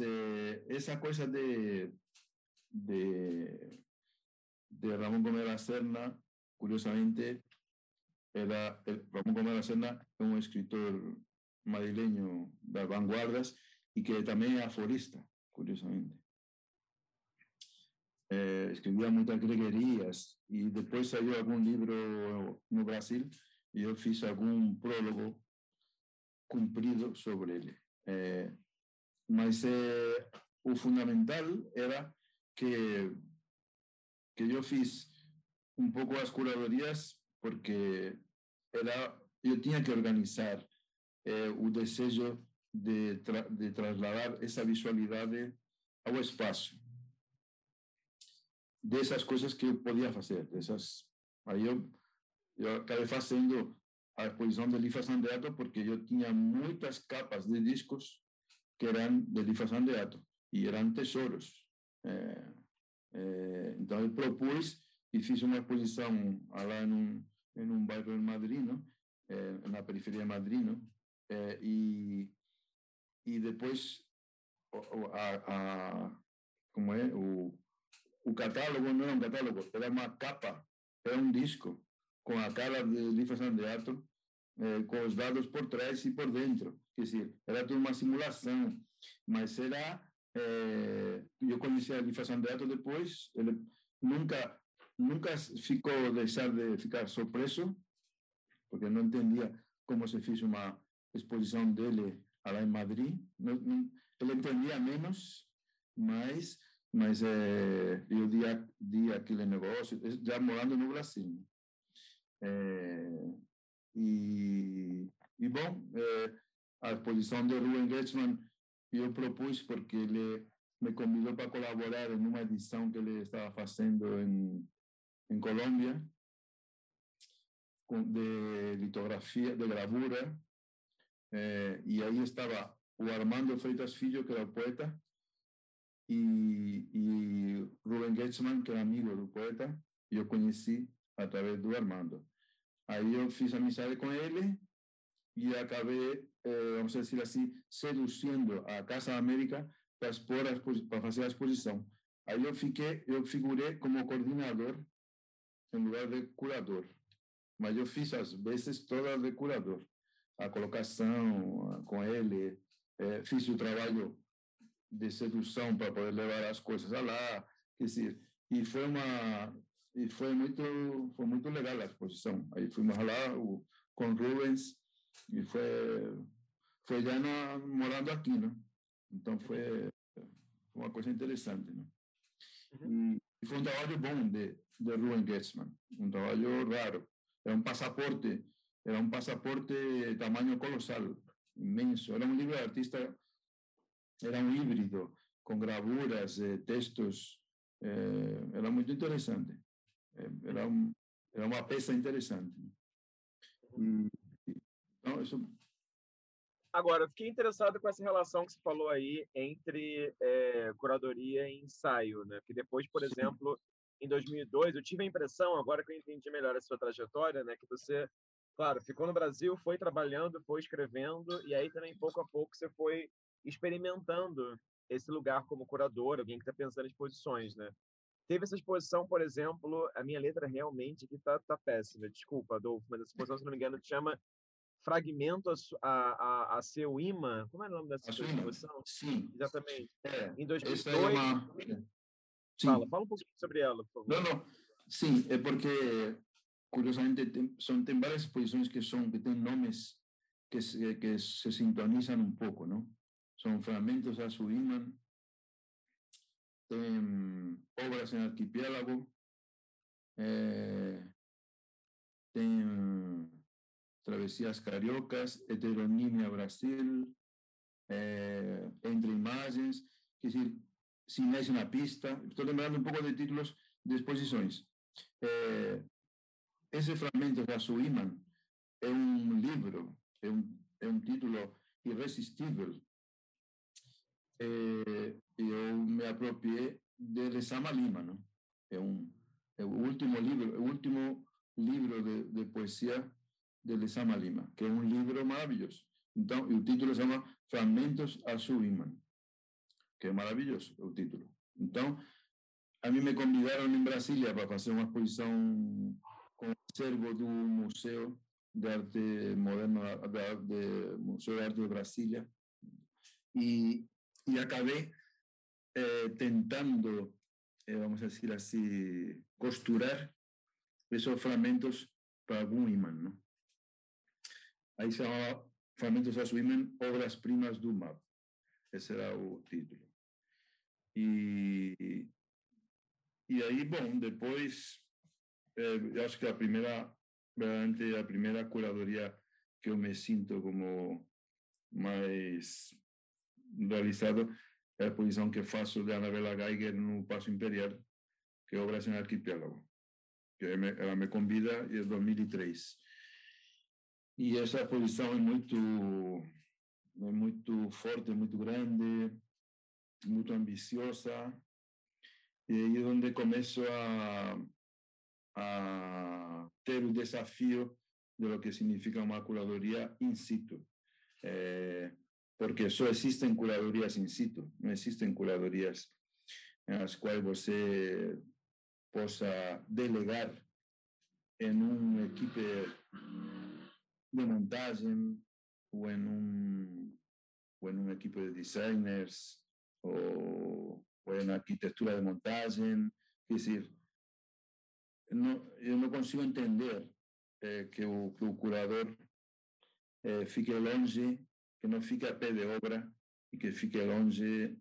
essa coisa de Ramón Gómez de la Serna, curiosamente, Ramón Gómez de la Serna é um escritor madrileño das vanguardas e que também é aforista, curiosamente. Escrevia muitas greguerias e depois saiu algum livro no Brasil e eu fiz algum prólogo cumprido sobre ele. Mas o fundamental era que eu fiz um pouco as curadorias porque eu tinha que organizar o desejo de trasladar essa visualidade ao espaço. Dessas coisas que eu podia fazer, aí eu acabei fazendo a exposição de Lígia Pape porque eu tinha muitas capas de discos que eram de Lígia Pape e eram tesouros. Então eu propus e fiz uma exposição lá em um bairro em Madrid, não? Na periferia de Madrid, não? E depois o catálogo não era um catálogo, era uma capa, era um disco com a cara de Lígia Pape, com os dados por trás e por dentro. Quer dizer, era toda uma simulação, mas era... eu conheci a Lígia Pape depois, ele nunca ficou deixar de ficar surpreso, porque não entendia como se fez uma exposição dele lá em Madrid. Ele entendia menos, mas eu vi aquele negócio, já morando no Brasil. A exposição de Rubens Gerchman eu propus porque ele me convidou para colaborar em uma edição que ele estava fazendo em Colômbia, de litografia, de gravura, e aí estava o Armando Freitas Filho, que era o poeta, e Rubens Gerchman, que era amigo do poeta, eu conheci através do Armando. Aí eu fiz amizade com ele e acabei, vamos dizer assim, seduzindo a Casa da América para fazer a exposição. Aí eu figurei como coordenador em lugar de curador, mas eu fiz as vezes todas de curador, a colocação com ele, fiz o trabalho de sedução para poder levar as coisas lá, quer dizer, foi muito legal a exposição. Aí fomos lá com Rubens e foi já morando aqui, né? Então foi uma coisa interessante, né? E foi um trabalho bom de Rubens Gerchman, um trabalho raro. Era um passaporte de tamanho colossal, imenso. Era um livro de artista, era um híbrido com gravuras, textos. Era muito interessante. Era uma peça interessante. Então, isso... Agora, eu fiquei interessado com essa relação que você falou aí entre curadoria e ensaio, né? Porque depois, por exemplo, em 2002, eu tive a impressão, agora que eu entendi melhor a sua trajetória, né, que você, claro, ficou no Brasil, foi trabalhando, foi escrevendo, e aí também, pouco a pouco, você foi experimentando esse lugar como curador, alguém que está pensando em exposições, né? Teve essa exposição, por exemplo, a minha letra realmente que tá péssima, desculpa, Adolfo, mas essa exposição, se não me engano, chama Fragmento a Seu Imã. Como é o nome dessa exposição? Sim. Exatamente. É, em 2002... É uma... Fala um pouco sobre ela, por favor. Não. Sim, é porque, curiosamente, tem várias exposições que têm nomes que se sintonizam um pouco, não? São Fragmentos a Seu Imã, tem Obras em Arquipiélago, tem Travessias Cariocas, Heteronímia Brasil, Entre Imagens, quer dizer, Sinais na Pista. Estou lembrando um pouco de títulos de exposições. Esse Fragmento da Suíman é um livro, é um título irresistível. Eu me apropiei de Lezama Lima, não? É o último livro de poesia de Lezama Lima, que é um livro maravilhoso. Então, o título se chama Fragmentos a Seu Imã, que é maravilhoso o título. Então, a mim me convidaram em Brasília para fazer uma exposição com o acervo do Museu de Arte Moderna, do Museu de Arte de Brasília, e acabei tentando, vamos dizer assim, costurar esses fragmentos para algum imã, não? Aí se chamava Fragmentos a Seu Imã, Obras-Primas do Mar. Esse era o título. E aí, bom, depois, eu acho que a primeira curadoria que eu me sinto como mais realizado é a exposição que faço de Anna Bella Geiger no Paço Imperial, que é Obras em Arquipiélago, que ela me convida, e é 2003. E essa exposição é muito forte, muito grande, muito ambiciosa, e aí é onde começo a ter o desafio de lo que significa uma curadoria in situ. Porque só existem curadorias in situ, não existem curadorias nas quais você possa delegar em uma equipe de montagem ou em uma equipe de designers ou em arquitetura de montagem. Quer dizer, eu não consigo entender que o curador fique longe, que não fique a pé de obra e que fique longe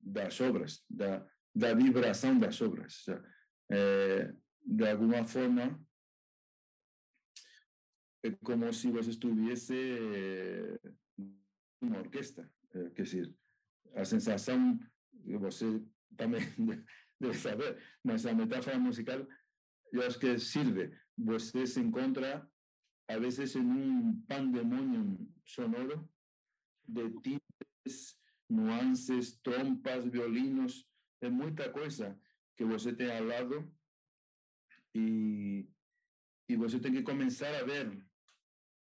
das obras, da vibração das obras. De alguma forma, é como se você estivesse numa orquestra. Quer dizer, a sensação, você também deve saber, mas a metáfora musical, eu acho que serve. Você se encontra, a veces, en un pandemonium sonoro de tintes, nuances, trompas, violinos, é muita coisa que você tem ao lado e você tem que começar a ver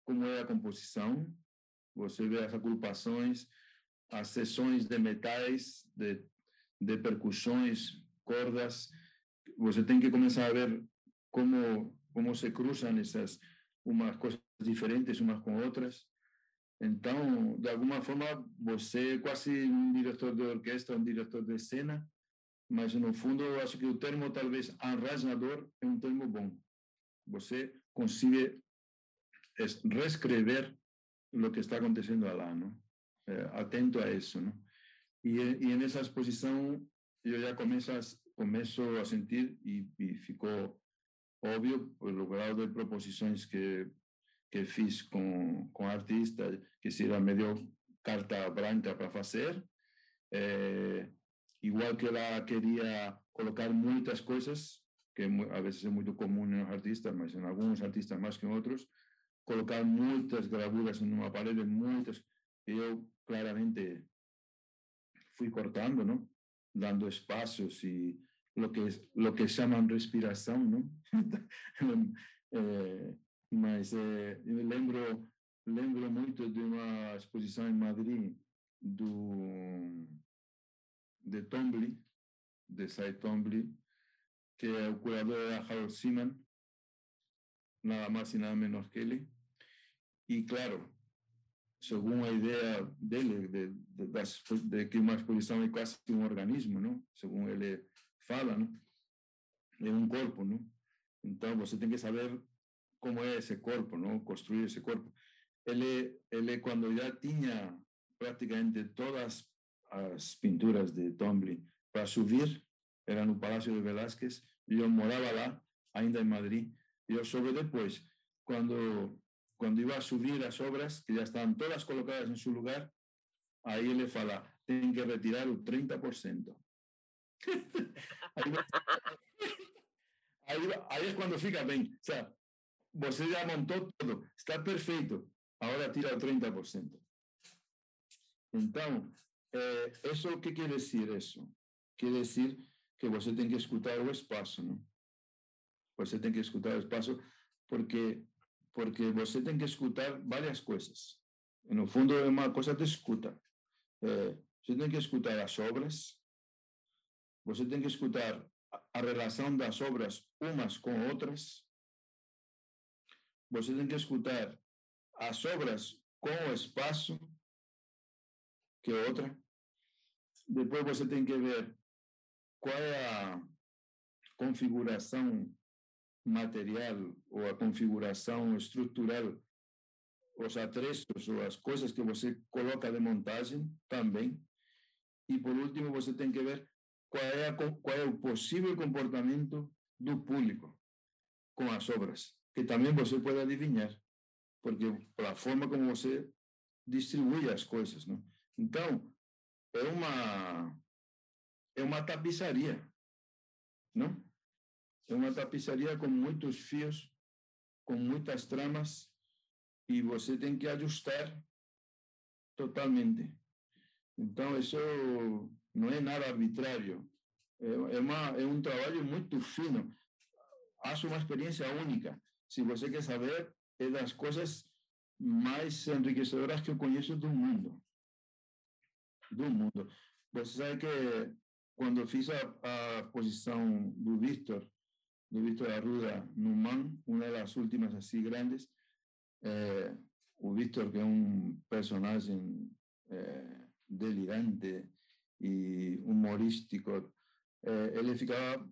como é a composição. Você vê as agrupações, as seções de metais, de percussões, cordas. Você tem que começar a ver como se cruzam essas umas coisas diferentes umas com outras. Então, de alguma forma, você é quase um diretor de orquestra, um diretor de cena, mas, no fundo, eu acho que o termo, talvez, arranjador, é um termo bom. Você consegue reescrever o que está acontecendo lá, não? Atento a isso, não? E nessa exposição, eu já começo a sentir, e ficou óbvio, pelo grau de proposições que fiz com artistas, que será meio carta branca para fazer. Igual que ela queria colocar muitas coisas, que a veces es muy común en los artistas, más en algunos artistas más que en otros, colocar muchas gravuras en una pared, muchas que yo claramente fui cortando, ¿no? Dando espacios y lo que llaman respiración, ¿no? Eu lembro muito de uma exposição em Madrid de Tombly, de Said Tombly, que o curador era Harold Seaman, nada mais e nada menos que ele. E, claro, segundo a ideia dele, de que uma exposição é quase um organismo, não? Segundo ele fala, não? É um corpo, não? Então, você tem que saber como é esse corpo, não? Construir esse corpo. Ele quando já tinha praticamente todas as pinturas de Tombly para subir, era no Palácio de Velázquez, e eu morava lá, ainda em Madrid, e eu soube depois, quando ia subir as obras, que já estavam todas colocadas em seu lugar, aí ele fala, tem que retirar o 30%. aí é quando fica bem, sabe? Você já montou tudo, está perfeito. Agora tira o 30%. Então, isso o que quer dizer isso? Quer dizer que você tem que escutar o espaço, não? Você tem que escutar o espaço porque você tem que escutar várias coisas. No fundo, é uma coisa de escuta. Você tem que escutar as obras, você tem que escutar a relação das obras umas com outras, você tem que escutar as obras com o espaço, que é outra. Depois você tem que ver qual é a configuração material ou a configuração estrutural, os atrechos ou as coisas que você coloca de montagem também. E, por último, você tem que ver qual é o possível comportamento do público com as obras, que também você pode adivinhar, porque pela forma como você distribui as coisas, não? Então, é uma tapizaria, não? É uma tapizaria com muitos fios, com muitas tramas, e você tem que ajustar totalmente. Então, isso não é nada arbitrário, é um trabalho muito fino. Acho uma experiência única. Se você quer saber, é das coisas mais enriquecedoras que eu conheço do mundo. Do mundo. Você sabe que quando eu fiz a exposição do Víctor Arruda no MAN, uma das últimas assim grandes, o Víctor, que é um personagem delirante e humorístico, ele ficava...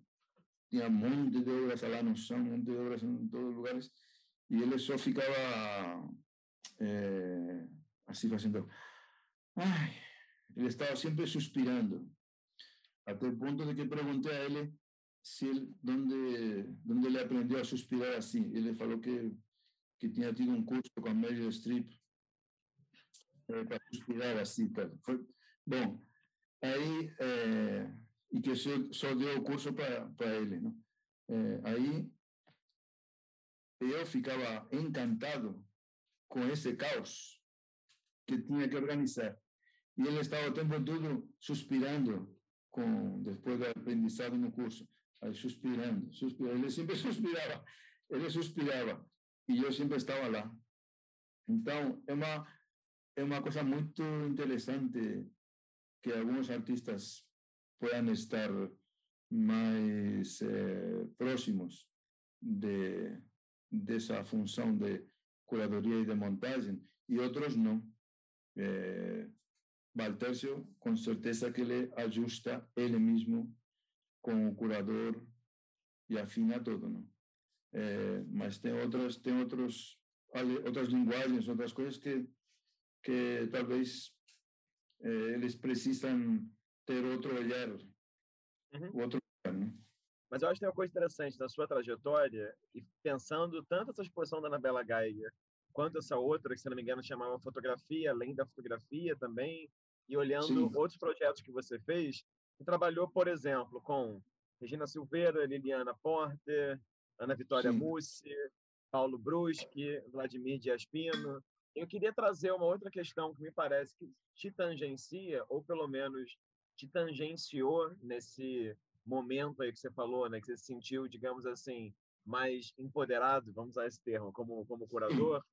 Tinha um monte de obras lá no chão, um monte de obras em todos os lugares, e ele só ficava assim fazendo... Ai, ele estava sempre suspirando, até o ponto de que perguntei a ele onde ele aprendeu a suspirar assim. Ele falou que tinha tido um curso com a Meryl Streep para suspirar assim. Tá? Bom, aí... e que só deu o curso para ele, não? Aí eu ficava encantado com esse caos que tinha que organizar. E ele estava o tempo todo suspirando, depois do aprendizado no curso. Aí suspirando. Ele sempre suspirava. Ele suspirava. E eu sempre estava lá. Então, é uma coisa muito interessante que alguns artistas puedan estar mais próximos dessa função de curadoria e de montagem, e outros não. Waltercio, com certeza que ele ajusta ele mesmo com o curador e afina tudo, não? Mas tem outras linguagens, outras coisas que talvez eles precisam ter outro olhar, uhum. Outro olhar, né? Mas eu acho que tem uma coisa interessante na sua trajetória, e pensando tanto essa exposição da Anna Bella Geiger quanto essa outra, que se não me engano chamava Fotografia, além da fotografia também, e olhando Sim. outros projetos que você fez, você trabalhou, por exemplo, com Regina Silveira, Liliana Porter, Ana Vitória Mussi, Paulo Bruscky, Vladimir Dias Pino. Eu queria trazer uma outra questão que me parece que te tangencia, ou pelo menos te tangenciou nesse momento aí que você falou, né? Que você se sentiu, digamos assim, mais empoderado, vamos usar esse termo, como curador,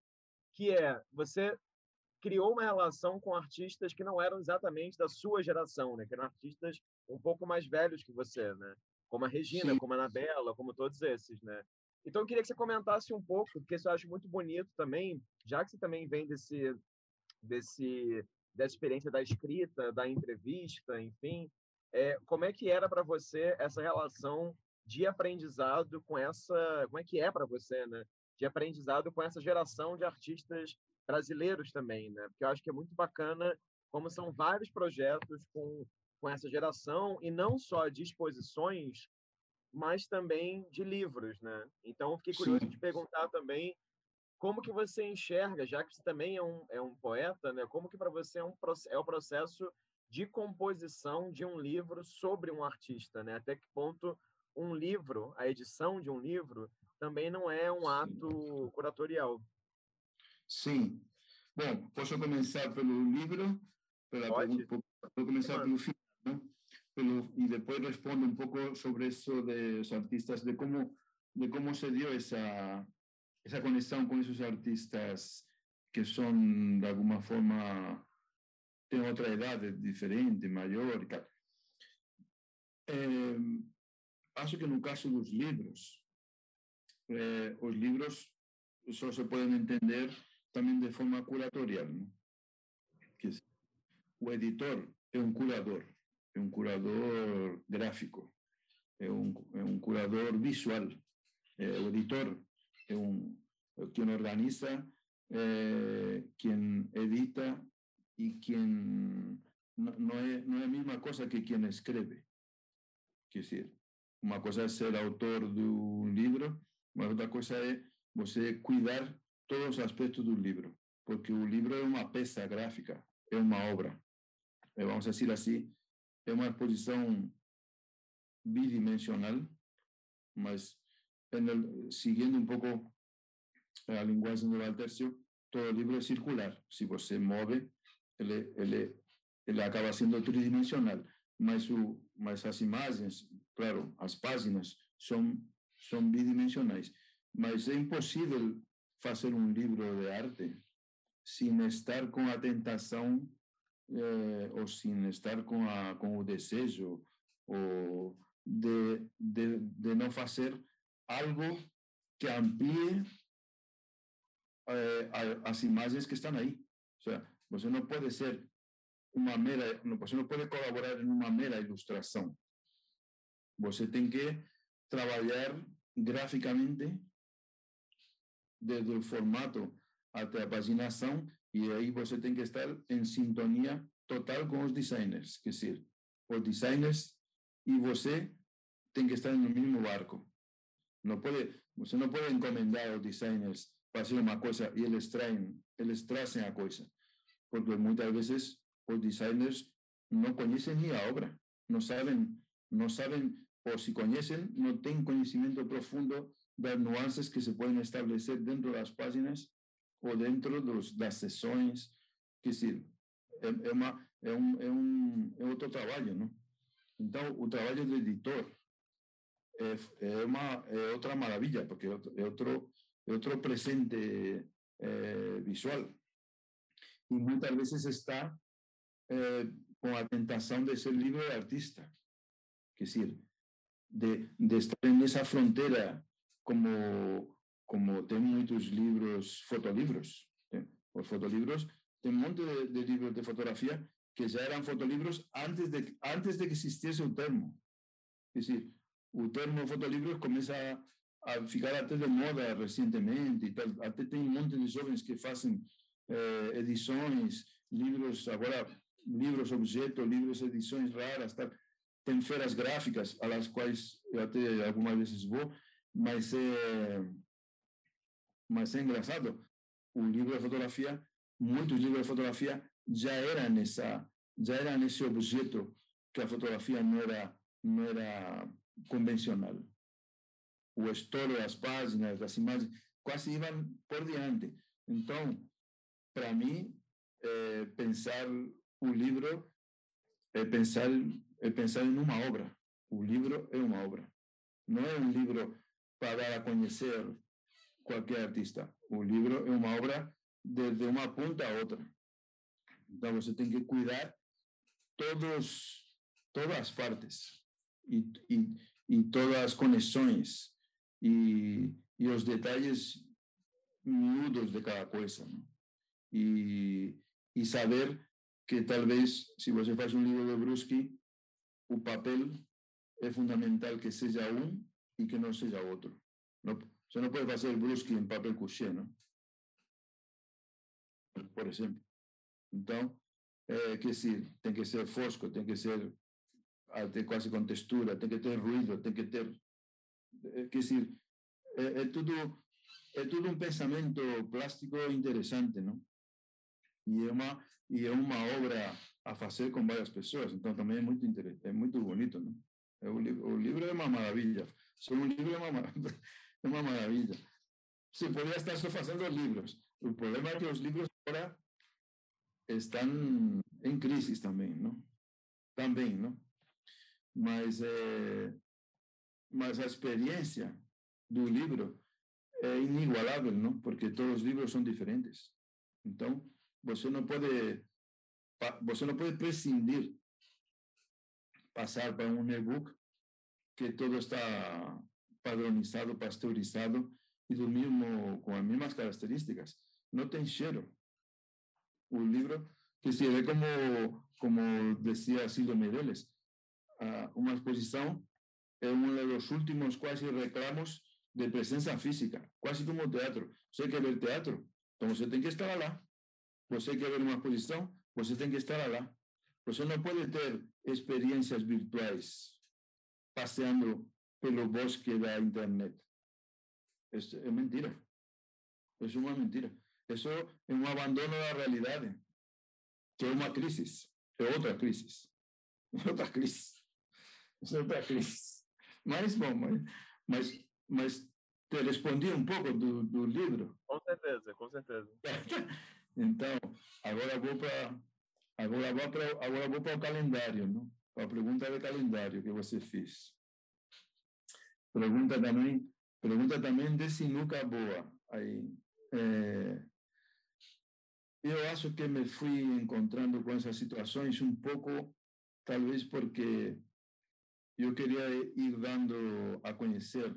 que é, você criou uma relação com artistas que não eram exatamente da sua geração, né? Que eram artistas um pouco mais velhos que você, né? Como a Regina, como a Anna Bella, como todos esses, né? Então, eu queria que você comentasse um pouco, porque isso eu acho muito bonito também, já que você também vem dessa experiência da escrita, da entrevista, enfim, como é que era para você essa relação de aprendizado com essa... Como é que é para você, né? De aprendizado com essa geração de artistas brasileiros também, né? Porque eu acho que é muito bacana como são vários projetos com essa geração, e não só de exposições, mas também de livros, né? Então, eu fiquei curioso de perguntar também como que você enxerga, já que você também é um poeta, né? Como que para você é o processo de composição de um livro sobre um artista, né? Até que ponto um livro, a edição de um livro, também não é um ato curatorial. Sim. Bom, posso começar pelo livro? Pode. Vou começar pelo filme, né? E depois respondo um pouco sobre isso dos artistas, de como se deu essa conexão com esses artistas que são, de alguma forma, têm outra idade diferente, maior. Acho que no caso dos livros, os livros só se podem entender também de forma curatorial, né? O editor é um curador. É um curador gráfico, é um curador visual. O editor é quem organiza, quem edita e quem... Não é a mesma coisa que quem escreve. Quer dizer, uma coisa é ser autor de um livro, mas outra coisa é você cuidar todos os aspectos do livro, porque o livro é uma peça gráfica, é uma obra. Vamos dizer assim, é uma exposição bidimensional, mas seguindo um pouco a linguagem do Waltercio, todo livro é circular. Se você move, ele acaba sendo tridimensional. Mas as imagens, claro, as páginas são bidimensionais. Mas é impossível fazer um livro de arte sem estar com a tentação ou sem estar com o desejo ou de não fazer algo que amplie as imagens que estão aí. Ou seja, você não pode ser você não pode colaborar em uma mera ilustração. Você tem que trabalhar graficamente desde o formato até a paginação, e aí você tem que estar em sintonia total com os designers, quer dizer, os designers e você tem que estar no mesmo barco. Você não pode encomendar aos designers fazer uma coisa e eles trazem a coisa, porque muitas vezes os designers não conhecem nem a obra, não sabem, ou se conhecem, não têm conhecimento profundo das nuances que se podem estabelecer dentro das páginas ou dentro das sessões. Quer dizer, é outro trabalho, não? Então, o trabalho do editor é outra maravilha, porque é outro presente visual. E muitas vezes está com a tentação de ser livre de artista. Quer dizer, de estar nessa fronteira como tem muitos livros, fotolivros. Os fotolivros, tem um monte de livros de fotografia que já eram fotolivros antes de que existisse o termo. Quer dizer, o termo fotolivros começa a ficar até de moda recentemente e tal. Até tem um monte de jovens que fazem edições, livros, agora livros-objeto, livros-edições raras, tal. Tem feiras gráficas, às quais eu até algumas vezes vou, mas é engraçado, o livro de fotografia, muitos livros de fotografia já era nesse objeto que a fotografia não era convencional. O estouro das páginas, das imagens, quase iam por diante. Então, para mim, pensar o livro é pensar em uma obra. O livro é uma obra. Não é um livro para dar a conhecer qualquer artista. O livro é uma obra desde uma ponta a outra. Então, você tem que cuidar todas as partes e todas as conexões e os detalhes miúdos de cada coisa, né? E saber que talvez, se você faz um livro do Bruscky, o papel é fundamental que seja um e que não seja outro. Não, você não pode fazer Bruscky em papel couché, não? Por exemplo. Então, quer dizer, tem que ser fosco, tem que ser até quase com textura, tem que ter ruído, tem que ter... Quer dizer, é tudo um pensamento plástico interessante, não? E é uma obra a fazer com várias pessoas, então também é muito interessante, é muito bonito, não? O livro é uma maravilha. Só um livro é uma maravilha. Se podia estar só fazendo livros. O problema é que os livros agora estão em crise também, não? Também, não? Mas a experiência do livro é inigualável, não? Porque todos os livros são diferentes. Então, você não pode prescindir, passar para um e-book que todo está padronizado, pasteurizado e com as mesmas características. Não tem cheiro. O livro, que se vê como dizia Silvio Mireles, uma exposição é um dos últimos quase reclamos de presença física, quase como o teatro. Você quer ver teatro? Então você tem que estar lá. Você quer ver uma exposição? Você tem que estar lá. Você não pode ter experiências virtuais passeando pelo bosque da internet. Isso é mentira. Isso é uma mentira. Isso é um abandono da realidade, que é uma crise. É outra crise. Mas, bom, mas te respondi um pouco do livro. Com certeza. Então, agora vou para o calendário, não? Para a pergunta de calendário que você fez. Pergunta também de sinuca boa. Aí, eu acho que me fui encontrando com essas situações um pouco, talvez porque eu queria ir dando a conhecer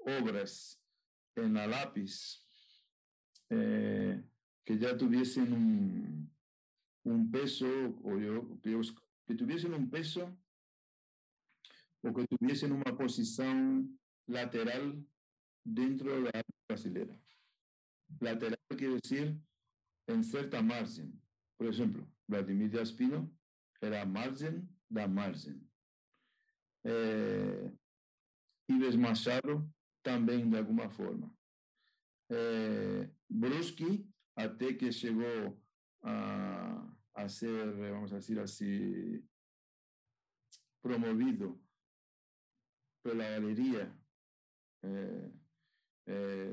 obras na Lápiz que já tivessem um peso, ou que tivessem uma posição lateral dentro da arte brasileira. Lateral quer dizer em certa margem. Por exemplo, Vladimir Dias Pino era a margem da margem. Ives Machado também, de alguma forma. Bruscky, até que chegou a ser, vamos dizer assim, promovido pela galeria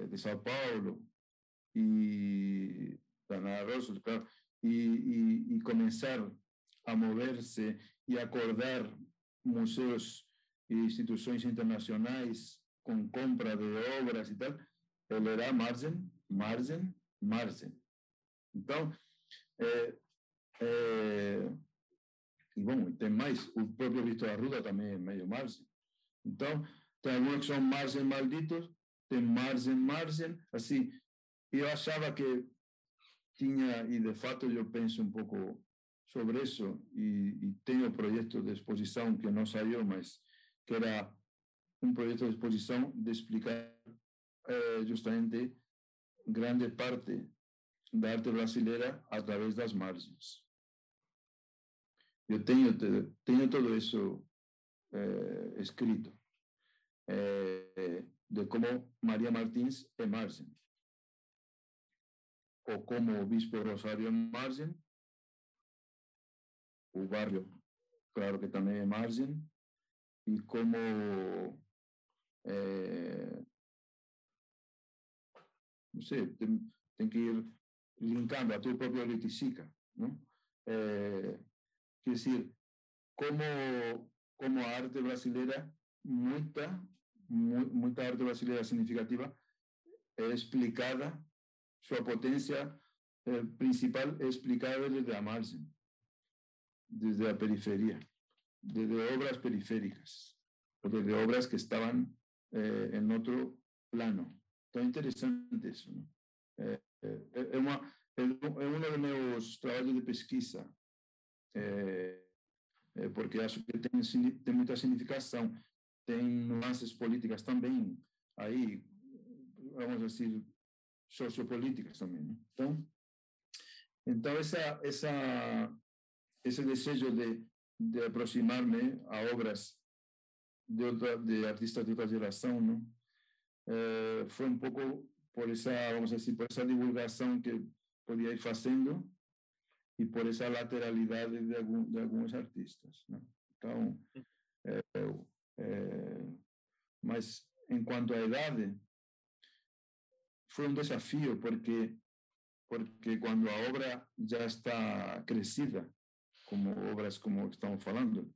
de São Paulo e da Noel Rosa, claro, e começar a mover-se e acordar museus e instituições internacionais com compra de obras e tal, ele era margem. Então, e bom, tem mais, o próprio Vitor Arruda também é meio margem. Então, tem alguns que são margem malditos, tem margem, assim. Eu achava que tinha, e de fato eu penso um pouco sobre isso, e tenho um projeto de exposição que não saiu, mas que era um projeto de exposição de explicar justamente grande parte da arte brasileira através das margens. Eu tenho tudo isso escrito, de como Maria Martins é margem, ou como o Bispo Rosário é margem, o barrio, claro que também é margem, e como não sei, tem que ir linkando a tua própria letística, não? Quer dizer, como a arte brasileira, muita arte brasileira significativa é explicada, sua potência principal é explicada desde a margem, desde a periferia, desde obras periféricas, desde obras que estavam em outro plano. Então, interessante isso, né? É um dos meus trabalhos de pesquisa, porque acho que tem muita significação, tem nuances políticas também, aí, vamos dizer, sociopolíticas também, né? Então esse desejo de aproximar-me a obras de artistas de outra geração, né? Foi um pouco por essa, vamos dizer, por essa divulgação que podia ir fazendo e por essa lateralidade de alguns artistas, né? Então, mas enquanto à idade, foi um desafio porque quando a obra já está crescida, como obras como estamos falando,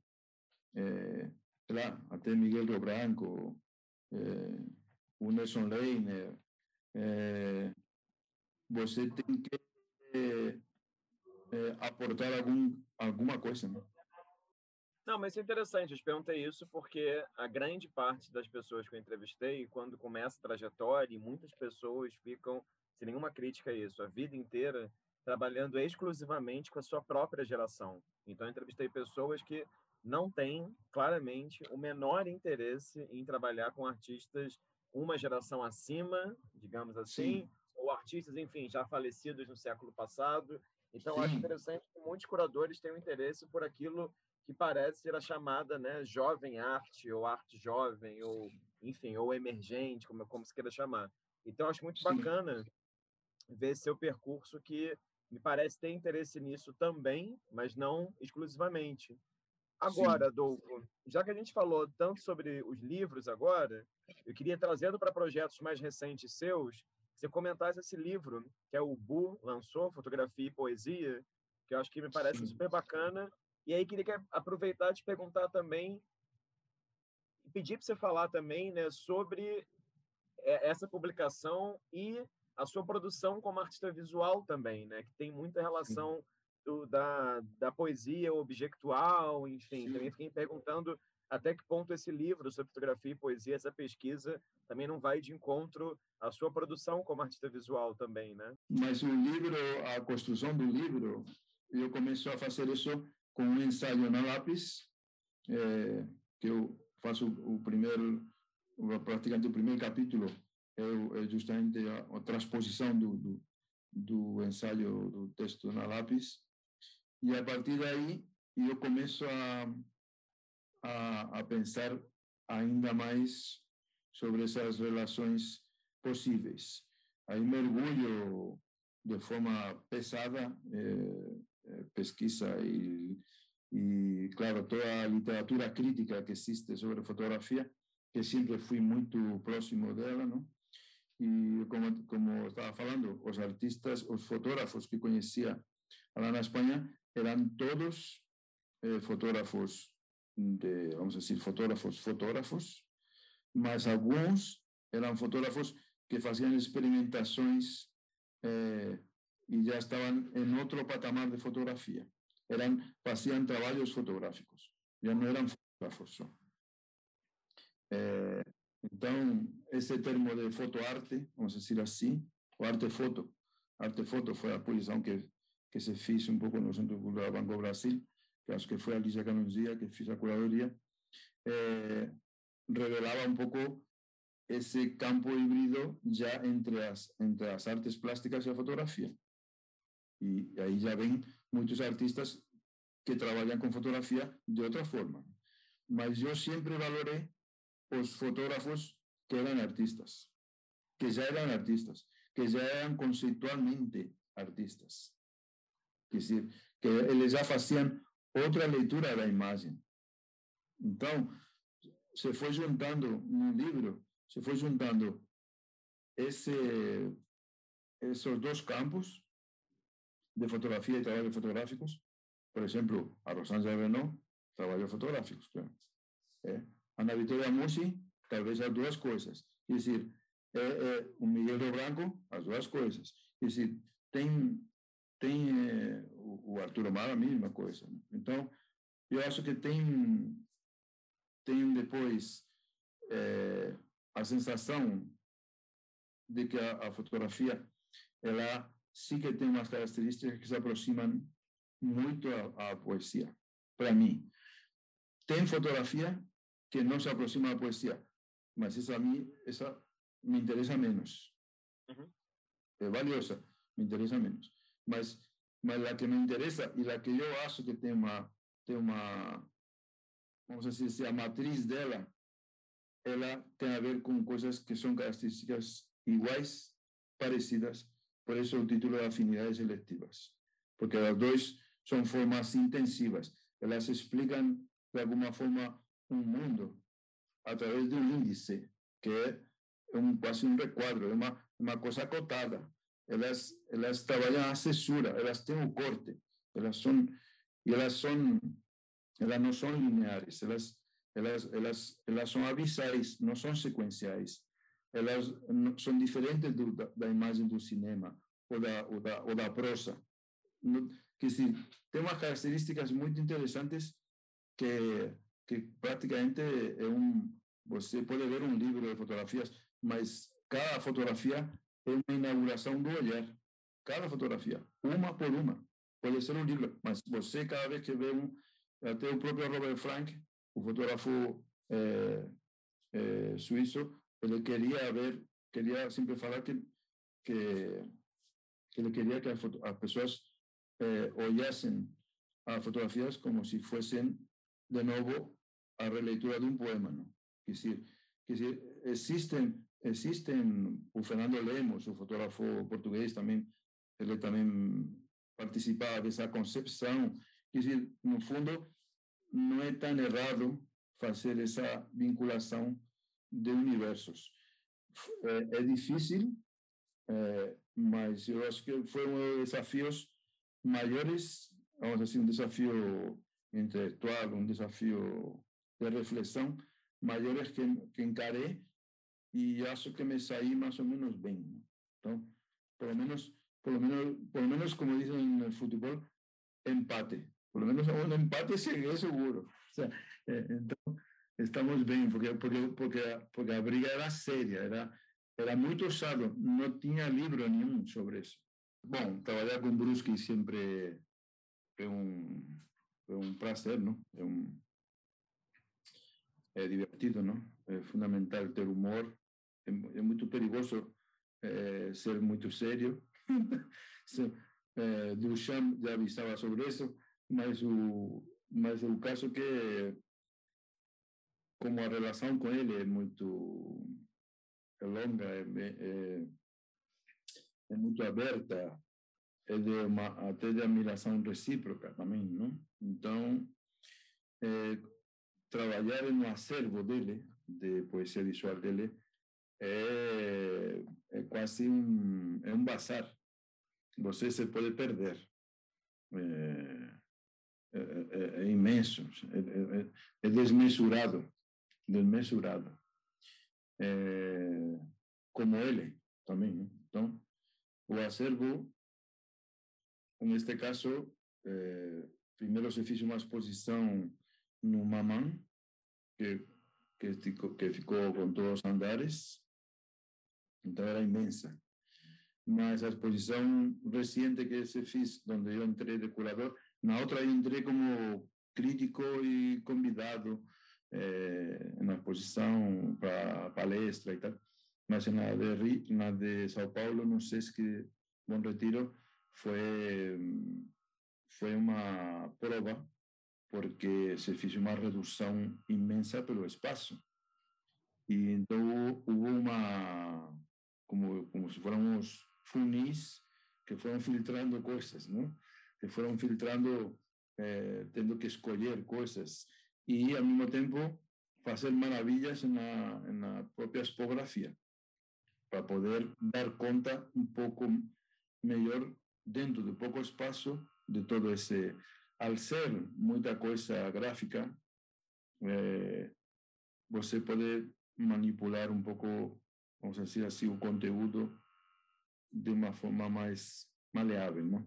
lá, até Miguel do Branco, o Nelson Leiner, você tem que aportar alguma coisa, né? Não, mas é interessante, eu te perguntei isso porque a grande parte das pessoas que eu entrevistei, quando começa a trajetória, e muitas pessoas ficam, sem nenhuma crítica a isso, a vida inteira trabalhando exclusivamente com a sua própria geração. Então, eu entrevistei pessoas que não têm, claramente, o menor interesse em trabalhar com artistas uma geração acima, digamos assim, sim, ou artistas, enfim, já falecidos no século passado. Então, sim, acho interessante que muitos curadores têm um interesse por aquilo que parece ser a chamada, né, jovem arte, ou arte jovem, ou enfim, ou emergente, como se queira chamar. Então, acho muito, sim, bacana ver seu percurso, que me parece ter interesse nisso também, mas não exclusivamente. Agora, sim, Adolfo, já que a gente falou tanto sobre os livros agora, eu queria, trazendo para projetos mais recentes seus, que você comentasse esse livro, que é o Bu lançou, Fotografia e Poesia, que eu acho que me parece, sim, super bacana. E aí queria aproveitar e te perguntar também, pedir para você falar também, né, sobre essa publicação e a sua produção como artista visual também, né, que tem muita relação da poesia objectual, enfim. Sim. Também fiquei perguntando até que ponto esse livro sobre fotografia e poesia, essa pesquisa, também não vai de encontro à sua produção como artista visual também, né? Mas o livro, a construção do livro, eu comecei a fazer isso com um ensaio na Lápiz, que eu faço praticamente o primeiro capítulo, é justamente a transposição do ensaio do texto na Lápiz, e a partir daí eu começo a pensar ainda mais sobre essas relações possíveis. Aí mergulho de forma pesada, pesquisa e, claro, toda a literatura crítica que existe sobre fotografia, que sempre fui muito próximo dela, não? E como eu estava falando, os artistas, os fotógrafos que conhecia lá na Espanha eram todos fotógrafos, vamos dizer, fotógrafos, mas alguns eram fotógrafos que faziam experimentações e já estavam em outro patamar de fotografia. Faziam trabalhos fotográficos, já não eram fotógrafos só. Então, esse termo de fotoarte, vamos dizer assim, ou arte-foto. Arte-foto foi a posição que se fez um pouco no Centro Cultural Banco Brasil, que acho que foi a Lígia Canonzia que fez a curadoria, revelava um pouco esse campo híbrido já entre as artes plásticas e a fotografia. E aí já vem muitos artistas que trabalham com fotografia de outra forma. Mas eu sempre valorei os fotógrafos que eram artistas, que já eram conceitualmente artistas. Quer dizer, que eles já faziam outra leitura da imagem. Então, você foi juntando no livro, você foi juntando esses dois campos de fotografia e trabalhos fotográficos. Por exemplo, a Rosângela Renaud, trabalhos fotográficos, claro. Ana Vitória Musi, talvez as duas coisas. Quer dizer, o Miguel do Branco, as duas coisas. Quer dizer, tem o Arturo Mar, a mesma coisa. Né? Então, eu acho que tem depois a sensação de que a fotografia, ela sim que tem umas características que se aproximam muito à poesia, para mim. Tem fotografia que não se aproxima da poesia, mas essa a mim, essa me interessa menos. Uhum. É valiosa, me interessa menos. Mas a que me interessa e a que eu acho que tem uma, vamos dizer, se a matriz dela, ela tem a ver com coisas que são características iguais, parecidas, por isso o título é Afinidades Seletivas, porque as duas são formas intensivas, elas explicam de alguma forma um mundo através de um índice, que é quase um requadro, é uma coisa acotada. Elas trabalham a censura, elas têm o corte, elas não são lineares, elas são abissais, não são sequenciais, elas são diferentes da imagem do cinema ou da prosa. Quer dizer, tem umas características muito interessantes que praticamente você pode ver um livro de fotografias, mas cada fotografia é uma inauguração do olhar. Cada fotografia, uma por uma. Pode ser um livro, mas você, cada vez que vê até o próprio Robert Frank, o fotógrafo suíço, ele queria sempre falar que ele queria que as pessoas olhassem as fotografias como se fossem, de novo, a releitura de um poema. Não? Quer dizer, existem o Fernando Lemos, o fotógrafo português, ele também participava dessa concepção. Quer dizer, no fundo, não é tão errado fazer essa vinculação de universos. É difícil, mas eu acho que foi um dos desafios maiores, vamos dizer, um desafio intelectual, um desafio de reflexão, maiores que encarei, e acho que me saí mais ou menos bem. Então, pelo menos como dizem no futebol, empate. Pelo menos um empate é seguro. O sea, então, estamos bem, porque a briga era séria, era muito usado, não tinha livro nenhum sobre isso. Bom, trabalhar com Bruscky sempre é um prazer, não? É divertido, não? É fundamental ter humor, é muito perigoso ser muito sério. Duchamp já avisava sobre isso, mas o caso que, como a relação com ele é muito longa, é muito aberta, é até de admiração recíproca também, não? Então, trabalhar no acervo dele, de poesia visual dele, é quase um bazar. Você se pode perder. É imenso, é desmesurado. Como ele também, né? Então, o acervo, neste caso, primeiro se fez uma exposição no Mamãe, que ficou com todos os andares, então era imensa. Mas a exposição recente que se fez, onde eu entrei de curador, na outra eu entrei como crítico e convidado na exposição para palestra e tal, mas na de São Paulo, não sei se Bom Retiro, foi uma prova, porque se fez uma redução imensa pelo espaço. E então houve como se fossem uns funis que foram filtrando coisas, não? Que foram filtrando, tendo que escolher coisas. E, ao mesmo tempo, fazer maravillas en la propia expografía, para poder dar cuenta un poco mejor dentro de poco espacio de todo ese. Al ser mucha cosa gráfica, você pode manipular um pouco, vamos dizer assim, o conteúdo de uma forma mais maleável, né?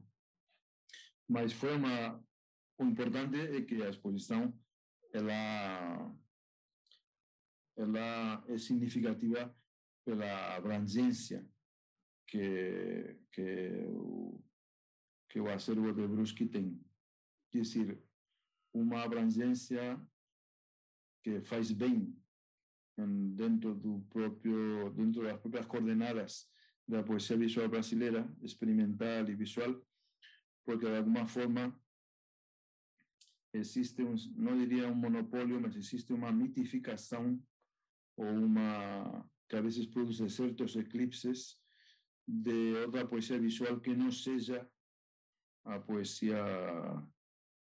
Mas foi uma... O importante é que a exposição ela é significativa pela abrangência que o acervo de Bruscky tem. Quer dizer, uma abrangência que faz bem dentro das próprias coordenadas da poesia visual brasileira, experimental e visual, porque de alguma forma existe, não diria um monopólio, mas existe uma mitificação ou uma que às vezes produz certos eclipses de outra poesia visual que não seja a poesia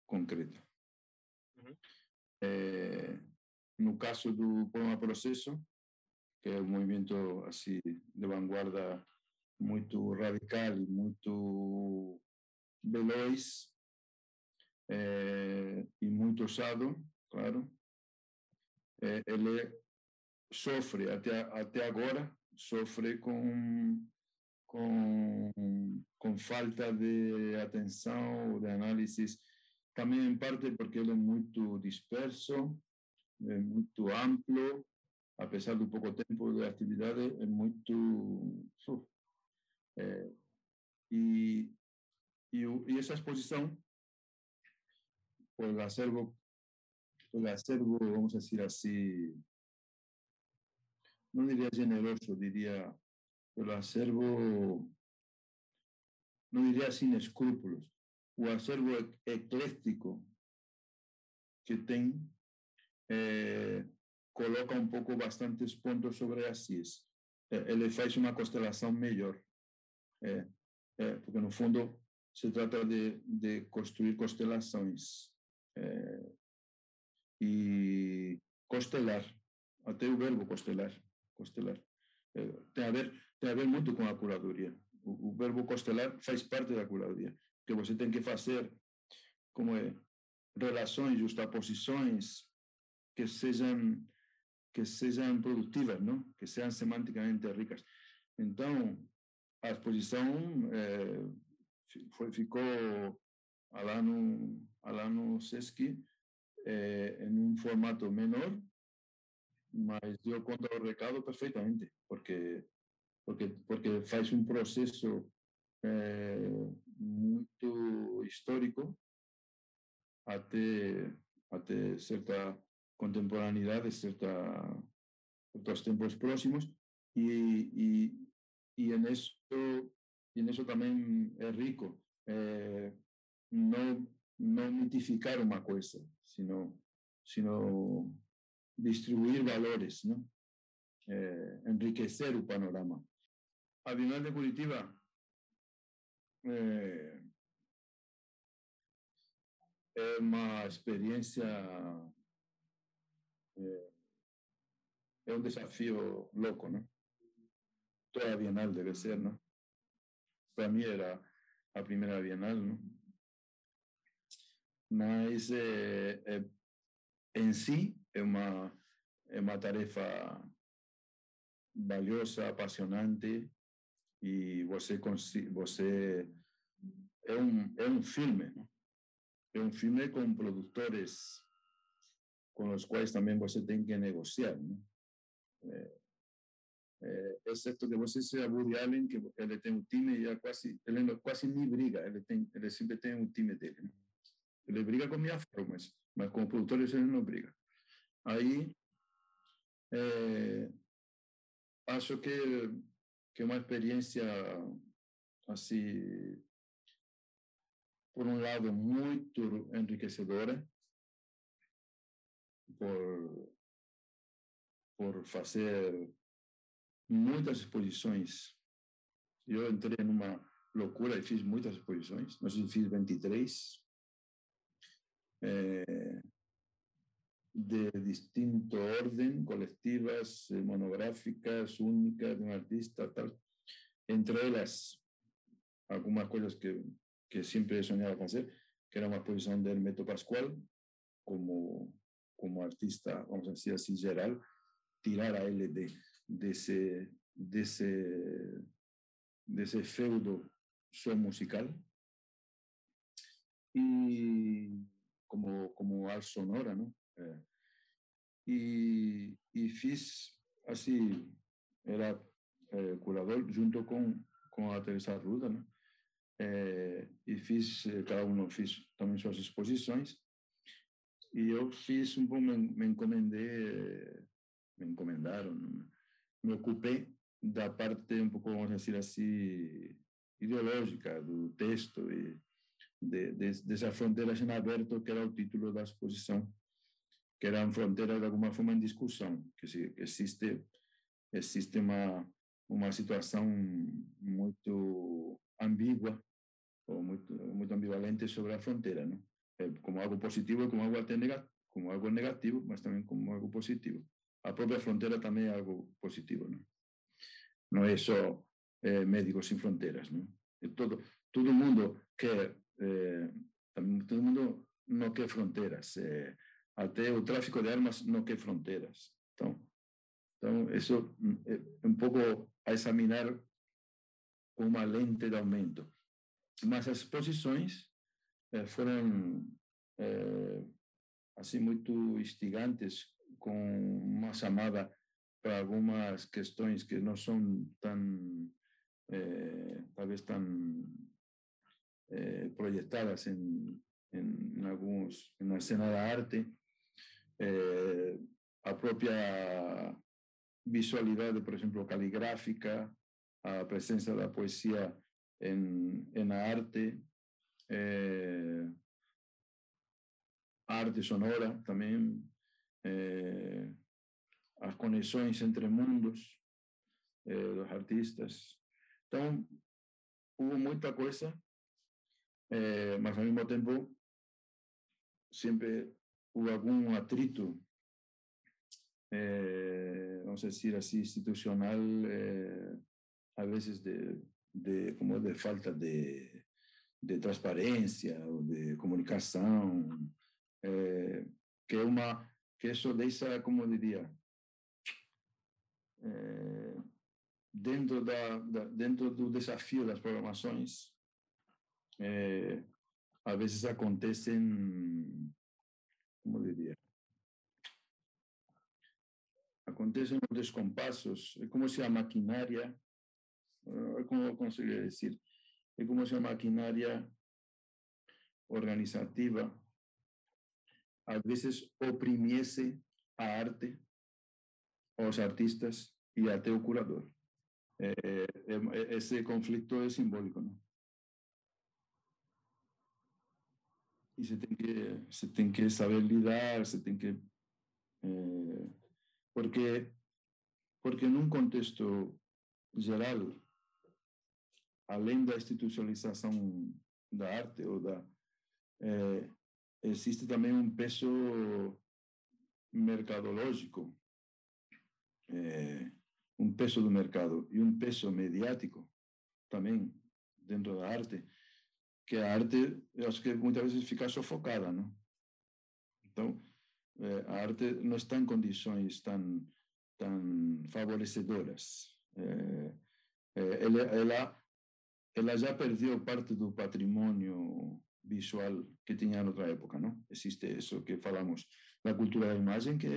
concreta. No caso do poema Processo, que é um movimento assim de vanguarda muito radical e muito veloz e muito ousado, claro, ele sofre até agora com falta de atenção, de análise, também em parte porque ele é muito disperso. É muito amplo, apesar do pouco tempo de atividade, é muito... E essa exposição, pelo acervo, vamos dizer assim, não diria generoso, diria pelo acervo, não diria sem escrúpulos, o acervo eclético que tem, coloca um pouco bastantes pontos sobre as is. Ele faz uma constelação melhor, porque no fundo se trata de construir constelações e constelar, até o verbo constelar tem a ver muito com a curadoria. O verbo constelar faz parte da curadoria, que você tem que fazer como relações, justaposições que sejam produtivas, não? Que sejam semanticamente ricas. Então, a exposição ficou lá no Sesc em um formato menor, mas deu conta do recado perfeitamente, porque faz um processo muito histórico até certa contemporaneidade, certos tempos próximos, e nisso também é rico. Não mitificar uma coisa, sino distribuir valores, não? Enriquecer o panorama. A Bienal de Curitiba é uma experiência... É um desafio louco, né? Toda a Bienal deve ser, né? Para mim era a primeira Bienal, né? Mas em si é uma tarefa valiosa, apaixonante, e você é um filme, né? É um filme com produtores com os quais também você tem que negociar, né? Exceto que você seja Woody Allen, que ele tem um time e ele quase nem briga, ele sempre tem um time dele, né? Ele briga com minha forma, mas com produtores ele não briga. Aí, acho que uma experiência, assim, por um lado, muito enriquecedora, por fazer muitas exposições. Eu entrei numa loucura e fiz muitas exposições. Nós fiz 23. de distinto orden, colectivas, monográficas, únicas, de un artista, tal. Entre elas, algumas coisas que sempre he soñado fazer, que era uma exposição de Hermeto Pascoal, como artista, vamos dizer assim, geral, tirar a ele desse feudo som musical. E como arte sonora, não? É. E fiz, assim, era curador junto com a Teresa Ruda, né? E fiz, cada um fez também suas exposições, e eu fiz um pouco, me ocupei da parte um pouco, vamos dizer assim, ideológica do texto e dessa fronteira em aberto, que era o título da exposição, que eram fronteiras de alguma forma em discussão, que existe uma situação muito ambígua ou muito ambivalente sobre a fronteira, não? Como algo positivo, como algo até como algo negativo, mas também como algo positivo. A própria fronteira também é algo positivo, não? Não é só Médicos Sem Fronteiras, não? É todo mundo quer, todo mundo não quer fronteiras. Até o tráfico de armas não quer fronteiras. Então isso é um pouco a examinar com uma lente de aumento. Mas as exposições foram assim muito instigantes, com uma chamada para algumas questões que não são tão, talvez tão projetadas na cena da arte. A própria visualidade, por exemplo, caligráfica, a presença da poesia na arte, a arte sonora também, as conexões entre mundos dos artistas. Então, houve muita coisa, mas ao mesmo tempo sempre houve algum atrito, vamos dizer assim, institucional, a vezes de falta de transparência ou de comunicação, que isso deixa, como eu diria, dentro do desafio das programações, a vezes acontecem, como eu diria, acontecem os descompassos. É como se a maquinária, como eu conseguiria dizer, é como se a maquinária organizativa às vezes oprimisse a arte, os artistas e até o curador. Esse conflito é simbólico, não? E você tem que saber lidar, você tem que porque num contexto geral, além da institucionalização da arte ou existe também um peso mercadológico, um peso do mercado e um peso mediático também dentro da arte, que a arte, eu acho que muitas vezes fica sufocada, não? Então a arte não está em condições tão favorecedoras. Ela já perdeu parte do patrimônio visual que tinha na outra época, não? Existe isso que falamos da cultura da imagem, que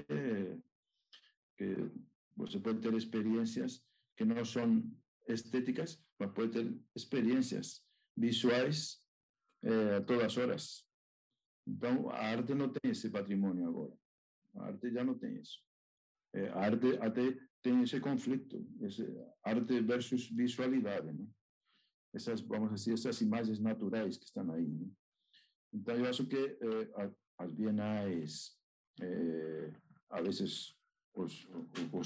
você pode ter experiências que não são estéticas, mas pode ter experiências visuais a todas horas. Então, a arte não tem esse patrimônio agora. A arte já não tem isso. A arte até tem esse conflito, arte versus visualidade, né? Essas imagens naturais que estão aí, né? Então, eu acho que as bienais, a vezes os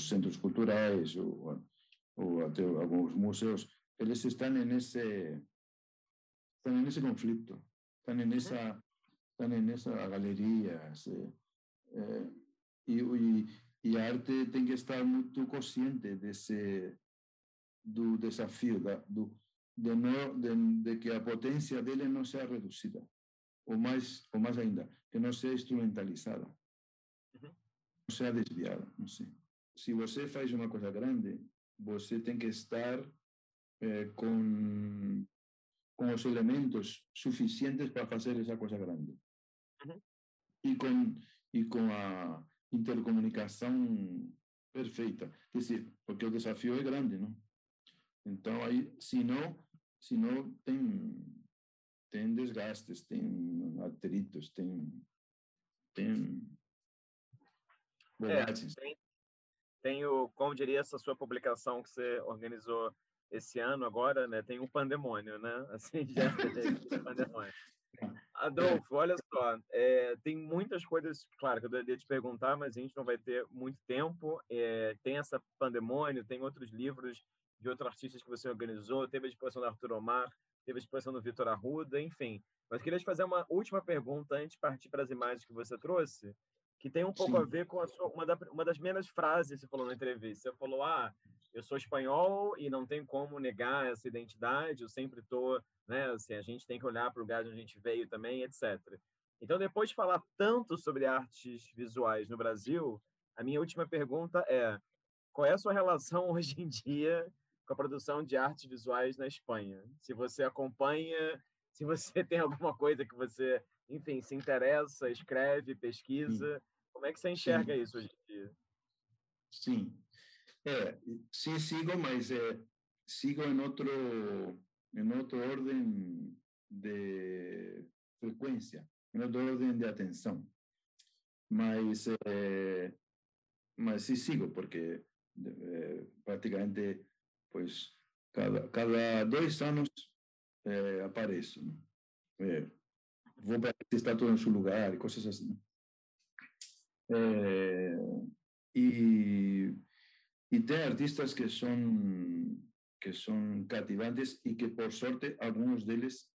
centros culturais ou até alguns museus, eles estão nesse conflito, estão nessa galerias, e a arte tem que estar muito consciente do desafio, de que a potência dele não seja reduzida, ou mais ainda, que não seja instrumentalizada, não seja desviada. Não sei. Se você faz uma coisa grande, você tem que estar com os elementos suficientes para fazer essa coisa grande. E com a intercomunicação perfeita. Quer dizer, porque o desafio é grande, não? Então, aí, se não tem desgastes, tem atritos, tem borragens. Como diria essa sua publicação que você organizou esse ano agora, né? Tem um pandemônio, né? Assim, já pandemônio. Adolfo, olha só, tem muitas coisas, claro, que eu deveria te perguntar, mas a gente não vai ter muito tempo. Tem essa pandemônio, tem outros livros de outros artistas que você organizou, teve a exposição do Arthur Omar, teve a exposição do Vitor Arruda, enfim. Mas queria te fazer uma última pergunta antes de partir para as imagens que você trouxe, que tem um pouco a ver com a sua, uma das primeiras frases que você falou na entrevista. Você falou, eu sou espanhol e não tem como negar essa identidade, eu sempre estou, né, assim, a gente tem que olhar para o lugar de onde a gente veio também, etc. Então, depois de falar tanto sobre artes visuais no Brasil, a minha última pergunta é, qual é a sua relação hoje em dia com a produção de artes visuais na Espanha? Se você acompanha, se você tem alguma coisa que você, enfim, se interessa, escreve, pesquisa, como é que você enxerga isso hoje em dia? Sim, sigo, mas sigo em outro ordem de frequência, em outra ordem de atenção. Mas sim, sigo, porque praticamente, pois, cada 2 anos apareço, né? Vou para essa estátua em seu lugar e coisas assim. E tem artistas que são cativantes e que, por sorte, alguns deles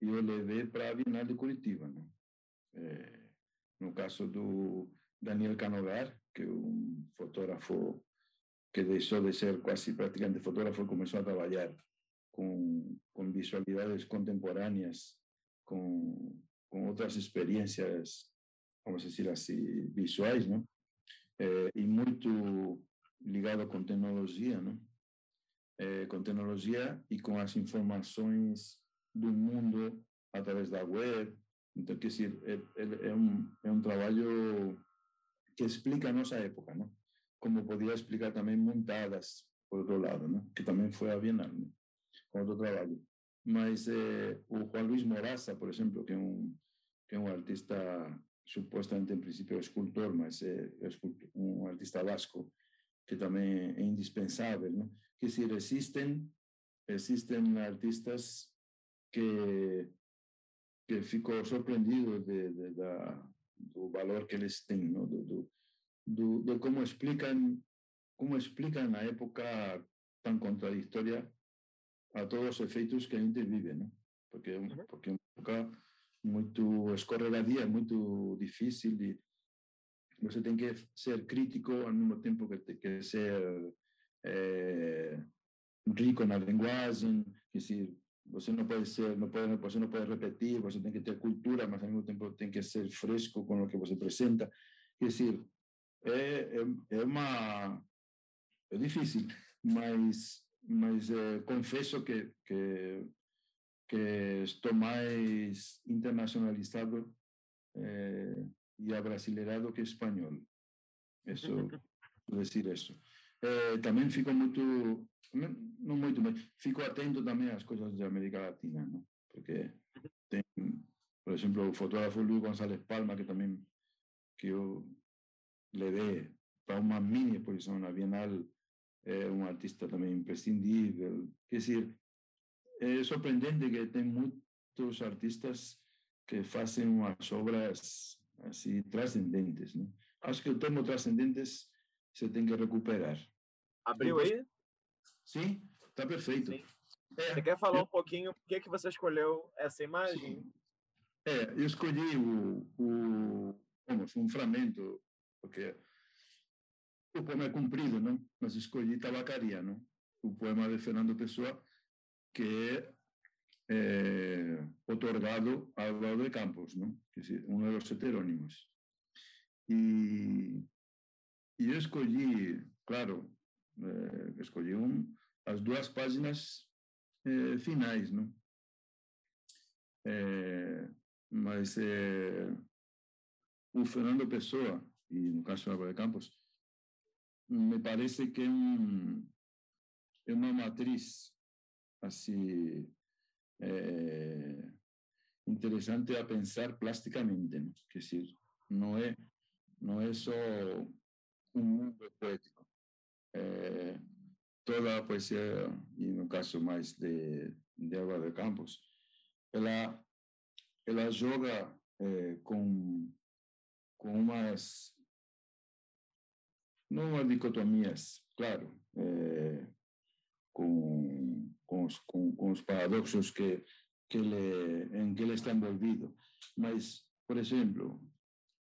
eu levei para a Bienal de Curitiba, né? No caso do Daniel Canovar, que é um fotógrafo que deixou de ser quase praticamente fotógrafo e começou a trabalhar com visualidades contemporâneas, com outras experiências, vamos dizer assim, visuais, né? E muito ligado com tecnologia, né? Com tecnologia e com as informações do mundo através da web. Então, quer dizer, é um trabalho que explica a nossa época, né? Como podia explicar também Montadas, por outro lado, né? Que também foi a Bienal, né? Com outro trabalho. Mas o Juan Luis Moraza, por exemplo, que é um artista, supostamente, em princípio, escultor, mas um artista vasco, que também é indispensável, né? Quer dizer, existem artistas que ficam surpreendidos do valor que eles têm, né? De como explicam a época tão contraditória a todos os efeitos que a gente vive, né? Porque é uma época muito escorregadia, muito difícil, e você tem que ser crítico ao mesmo tempo que tem que ser rico na linguagem. Quer dizer, você não pode repetir, você tem que ter cultura, mas ao mesmo tempo tem que ser fresco com o que você apresenta. Quer dizer, é difícil, mas confesso que estou mais internacionalizado e abrasileirado que espanhol. Isso, vou dizer isso. Também fico muito, não muito, mas fico atento também às coisas da América Latina, né? Porque tem, por exemplo, o fotógrafo Luiz González Palma, que eu levei para uma mini exposição na Bienal. É um artista também imprescindível. Quer dizer, é surpreendente que tem muitos artistas que fazem umas obras assim transcendentes, né? Acho que o termo transcendentes você tem que recuperar. Abriu aí? Sim, está perfeito. Sim. Você quer falar um pouquinho por que você escolheu essa imagem? Eu escolhi um fragmento porque o poema é comprido, não? Mas escolhi Tabacaria, não? O poema de Fernando Pessoa, que é otorgado a Álvaro de Campos, não? Um dos heterônimos. E eu escolhi, claro, escolhi as duas páginas finais, não? Mas o Fernando Pessoa, e no caso do Álvaro de Campos, me parece que é uma matriz assim interessante a pensar plasticamente, né? Quer dizer, não é só mundo poético. Toda a poesia, e no caso mais de Álvaro de Campos, ela joga com umas, não há dicotomias, claro, com os paradoxos em que ele está envolvido. Mas, por exemplo,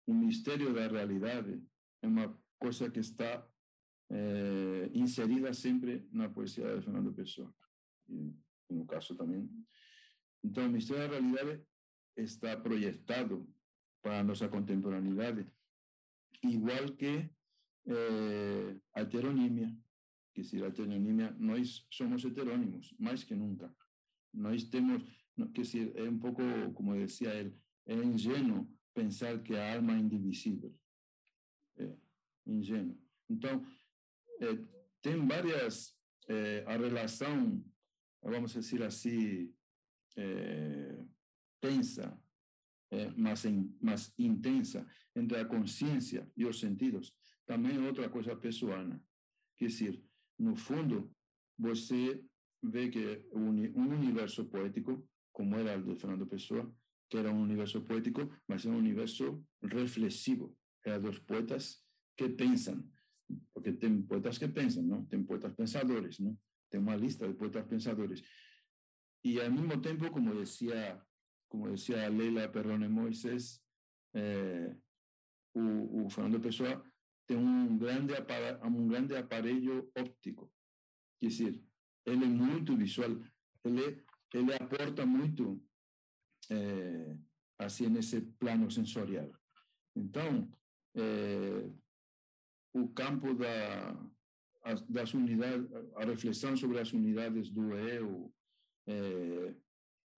o mistério da realidade é uma coisa que está inserida sempre na poesia de Fernando Pessoa, e no caso também. Então, o mistério da realidade está projetado para a nossa contemporaneidade, igual que a heteronímia. Quer dizer, a heteronímia, nós somos heterônimos, mais que nunca. Nós temos, quer dizer, é um pouco, como dizia ele, é ingênuo pensar que a alma é indivisível. É ingênuo. Então, tem várias, a relação, vamos dizer assim, tensa, mas intensa, entre a consciência e os sentidos, também é outra coisa pessoana. Quer dizer, no fundo, você vê que um universo poético, como era o de Fernando Pessoa, que era um universo poético, mas é um universo reflexivo. É dos poetas que pensam, porque tem poetas que pensam, não? Tem poetas pensadores, não? Tem uma lista de poetas pensadores. E, ao mesmo tempo, como dizia Leila Perrone Moisés, o Fernando Pessoa tem um grande aparelho óptico. Quer dizer, ele é muito visual, ele aporta muito assim nesse plano sensorial. Então, o campo das unidades, a reflexão sobre as unidades do eu,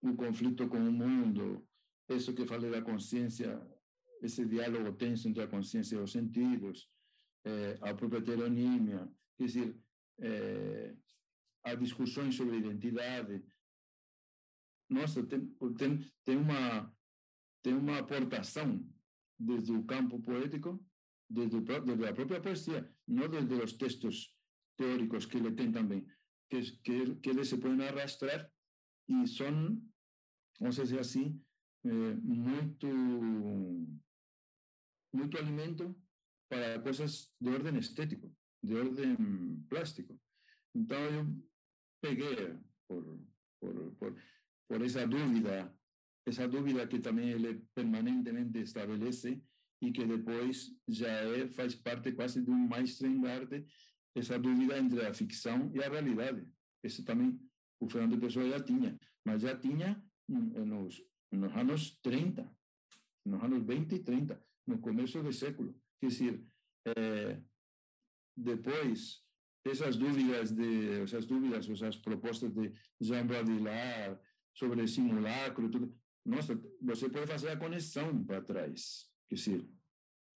o conflito com o mundo, isso que falei da consciência, esse diálogo tenso entre a consciência e os sentidos, a própria heteronímia, quer dizer, há discussões sobre identidade. Nossa, tem uma aportação desde o campo poético, desde a própria poesia, não desde os textos teóricos que ele tem também, que eles se podem arrastrar e são, vamos dizer assim, muito alimento para coisas de ordem estético, de ordem plástico. Então, eu peguei por essa dúvida que também ele permanentemente estabelece e que depois já faz parte quase de um mainstream-arte, essa dúvida entre a ficção e a realidade. Isso também o Fernando Pessoa já tinha, mas já tinha nos anos 30, nos anos 20 e 30, no começo do século. Quer dizer, depois, essas dúvidas, essas propostas de Jean Baudrillard sobre simulacro, tudo, nossa, você pode fazer a conexão para trás. Quer dizer,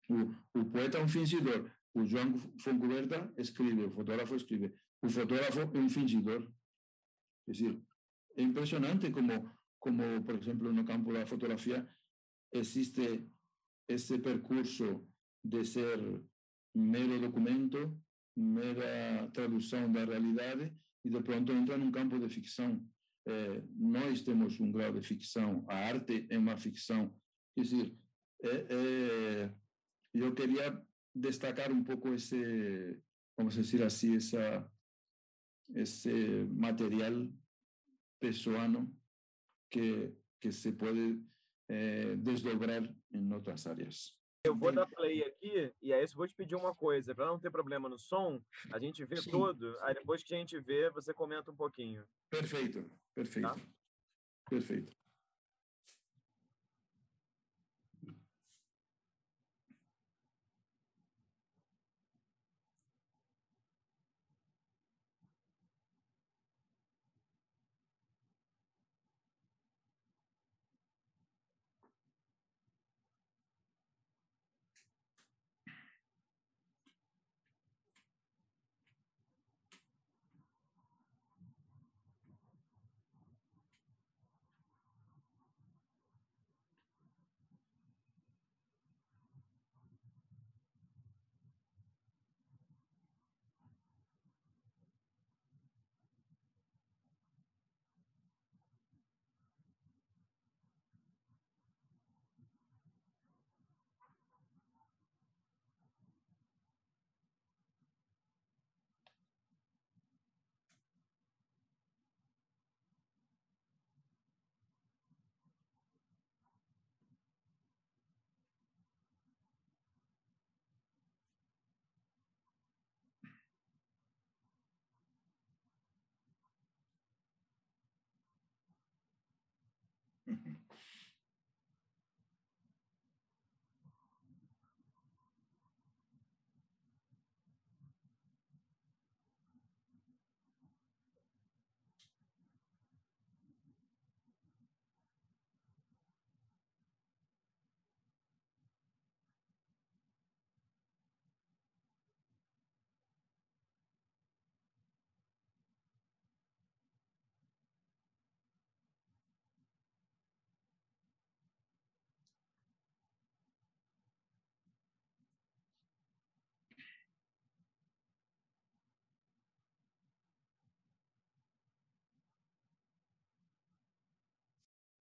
o poeta é um fingidor, o João Foncuberta escreve, o fotógrafo escreve, o fotógrafo é um fingidor. Quer dizer, é impressionante como, por exemplo, no campo da fotografia, existe esse percurso de ser mero documento, mera tradução da realidade, e de pronto entra num campo de ficção. Nós temos um grau de ficção, a arte é uma ficção. Quer dizer, eu queria destacar um pouco esse, vamos dizer assim, esse material pessoano que se pode desdobrar em outras áreas. Eu vou dar play aqui, e aí eu vou te pedir uma coisa, para não ter problema no som, a gente vê sim, tudo, aí depois que a gente vê, você comenta um pouquinho. Perfeito, perfeito, tá? Perfeito.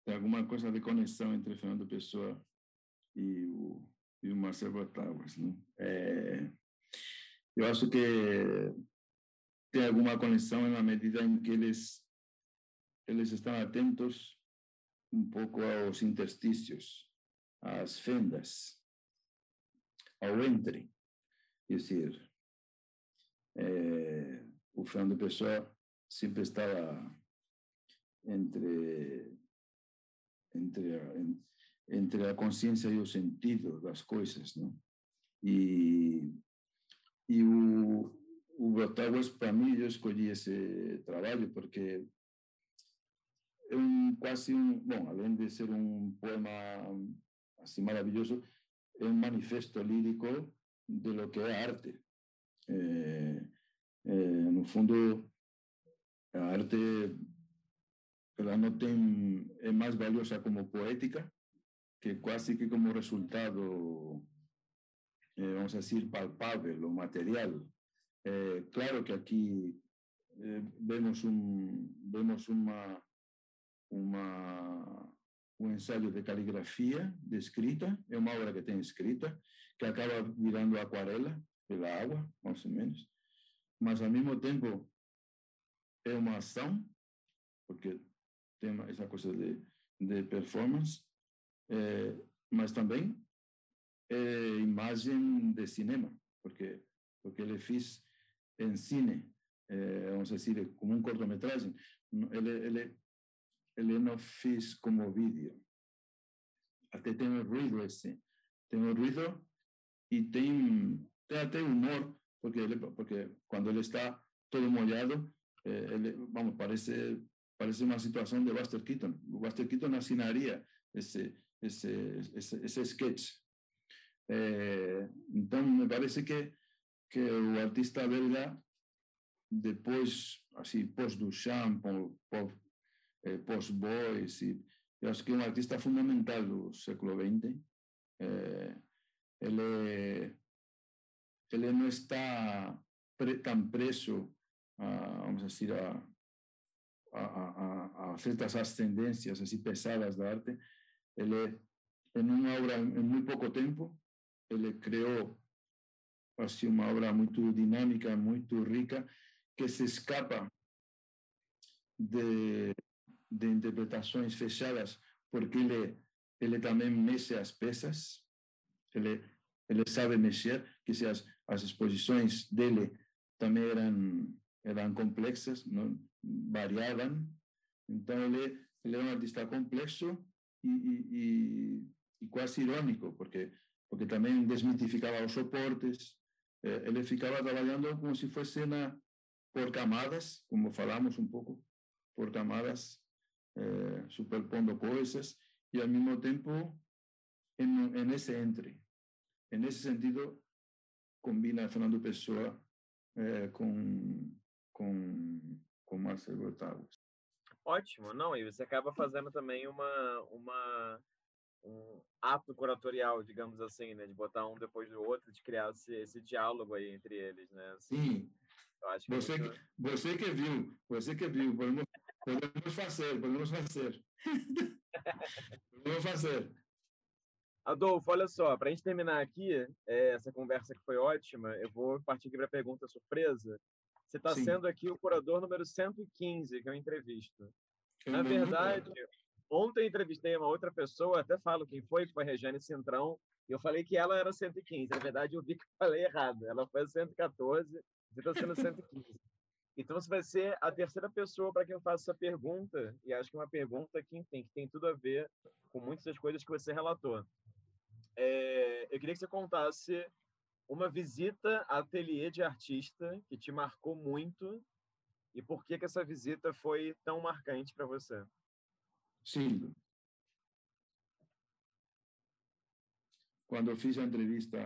Tem alguma coisa de conexão entre Fernando Pessoa e o Marcelo Tavares, né? Eu acho que tem alguma conexão na medida em que eles estão atentos um pouco aos interstícios, às fendas, ao entre. Quer dizer, o Fernando Pessoa sempre estava entre a consciência e o sentido das coisas, não? E o Brotáguas, para mim, eu escolhi esse trabalho porque é bom, além de ser um poema assim maravilhoso, é um manifesto lírico de lo que é arte. No fundo, a arte, ela não tem, é mais valiosa como poética, que quase que como resultado, vamos dizer, palpável ou material. Claro que aqui vemos um ensaio de caligrafia, de escrita, é uma obra que tem escrita, que acaba virando aquarela pela água, mais ou menos, mas ao mesmo tempo é uma ação, porque tem essa coisa de performance, mas também imagem de cinema, porque ele fez em cine, vamos dizer, como um cortometragem. Ele não fez como vídeo. Até tem um ruído esse. Tem um ruído e tem até humor, porque quando ele está todo molhado, parece uma situação de Buster Keaton. O Buster Keaton assinaria esse sketch. Então, me parece que o artista belga, depois, assim, pós-Duchamp, pós-Bois, eu acho que é um artista fundamental do século XX. Ele não está tão preso, vamos dizer, a certas ascendências assim pesadas da arte. Ele, em uma obra, em muito pouco tempo, ele criou assim uma obra muito dinâmica, muito rica, que se escapa de interpretações fechadas, porque ele também mexe as peças, ele sabe mexer, que se as exposições dele também eram complexas, não? Variavam. Então ele é um artista complexo e quase irônico, porque também desmitificava os soportes. Ele ficava trabalhando como se fosse por camadas, como falamos um pouco, por camadas, superpondo coisas, e ao mesmo tempo nesse sentido combina Fernando Pessoa com Marcelo Gotthaus. Ótimo, não, e você acaba fazendo também um ato curatorial, digamos assim, né, de botar um depois do outro, de criar esse diálogo aí entre eles, né? Assim, sim. Eu acho que você que viu, podemos fazer. Podemos fazer. Adolfo, olha só, para a gente terminar aqui essa conversa que foi ótima, eu vou partir aqui para a pergunta surpresa. Você está sendo aqui o curador número 115 que eu entrevisto. Na verdade, ontem entrevistei uma outra pessoa, até falo quem foi Regiane Cintrão, e eu falei que ela era 115. Na verdade, eu vi que falei errado. Ela foi 114, você está sendo 115. Então, você vai ser a terceira pessoa para quem eu faço essa pergunta, e acho que é uma pergunta que tem tudo a ver com muitas das coisas que você relatou. Eu queria que você contasse uma visita a ateliê de artista que te marcou muito e por que essa visita foi tão marcante para você? Sim. Quando eu fiz a entrevista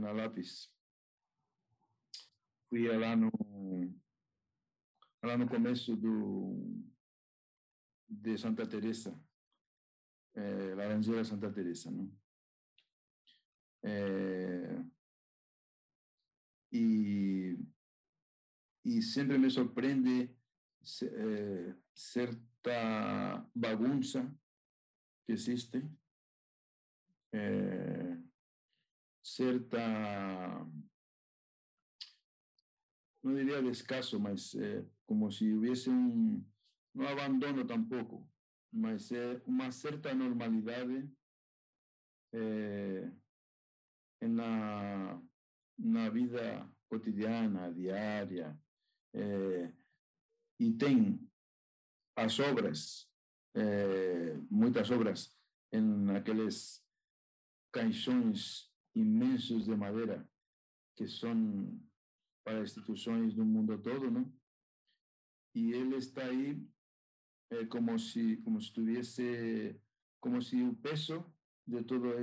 na Lápiz, fui lá no começo de Santa Teresa, Laranjeira Santa Teresa, não? E sempre me surpreende certa bagunça que existe, certa, não diria descaso, mas como se houvesse não abandono tampouco, mas uma certa normalidade na vida cotidiana, diária, e tem as obras, muitas obras, naqueles caixões imensos de madeira que são para instituições do mundo todo, não? E ele está aí como se o peso de tudo o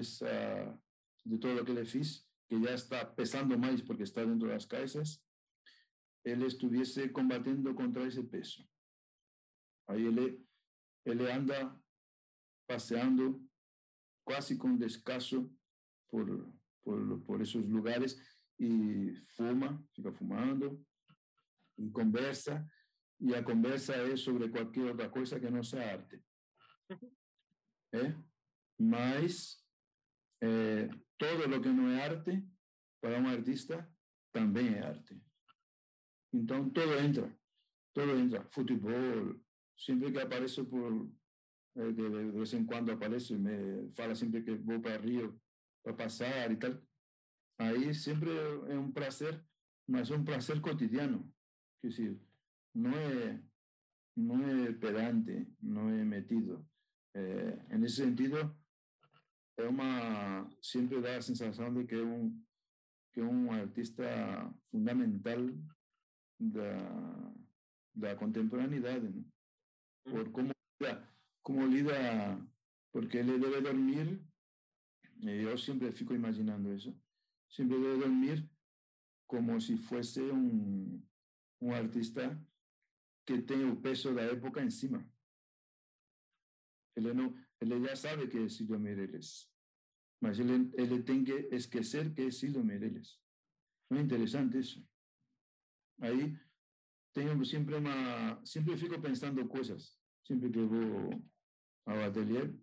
que ele fez, que já está pesando mais porque está dentro das caixas, ele estivesse combatendo contra esse peso. Aí ele anda passeando quase com descaso por esses lugares e fica fumando e conversa, e a conversa é sobre qualquer outra coisa que não seja arte. Mas todo lo que não é arte, para um artista, também é arte. Então, todo entra. Futebol, sempre que apareço de vez em quando apareço e me fala sempre que vou para Rio para passar e tal. Aí sempre é um prazer, mas é um prazer cotidiano. Quer dizer, não é pedante, não é metido. Nesse sentido, sempre dá a sensação de que é um artista fundamental da contemporaneidade, né? Por como lida, porque ele deve dormir, e eu sempre fico imaginando isso, sempre deve dormir como se fosse um artista que tem o peso da época em cima. Ele já sabe que é Silvio Mireles, mas ele tem que esquecer que é Silvio Mireles. Não é interessante isso? Aí tenho sempre sempre fico pensando coisas, sempre que vou ao ateliê,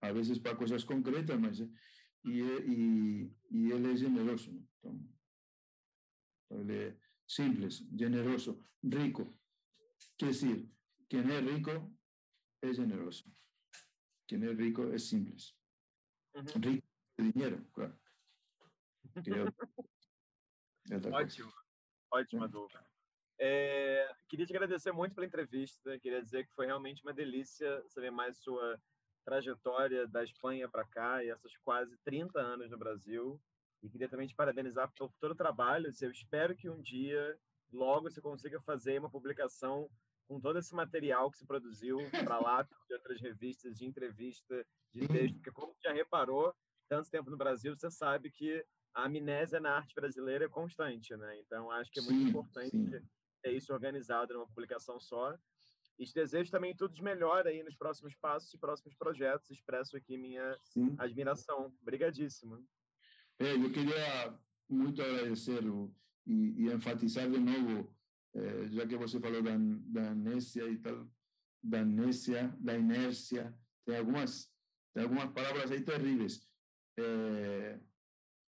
às vezes para coisas concretas, mas e ele é generoso, né? Então, ele é simples, generoso, rico. Quer dizer, quem é rico é generoso. Quem é rico é simples. Rico de dinheiro, claro. Ótimo, ótima dúvida. Queria te agradecer muito pela entrevista, queria dizer que foi realmente uma delícia saber mais sua trajetória da Espanha para cá e esses quase 30 anos no Brasil, e queria também te parabenizar pelo todo o trabalho. Eu espero que um dia logo você consiga fazer uma publicação com todo esse material que se produziu para lá, de outras revistas, de entrevista, de texto, porque como já reparou, tanto tempo no Brasil, você sabe que a amnésia na arte brasileira é constante, né? Então, acho que é muito importante ter isso organizado numa publicação só. E te desejo também tudo de melhor aí nos próximos passos e próximos projetos. Expresso aqui minha admiração. Obrigadíssimo. Eu queria muito agradecer e enfatizar de novo, já que você falou da amnésia e tal, da inércia, tem algumas palavras aí terríveis.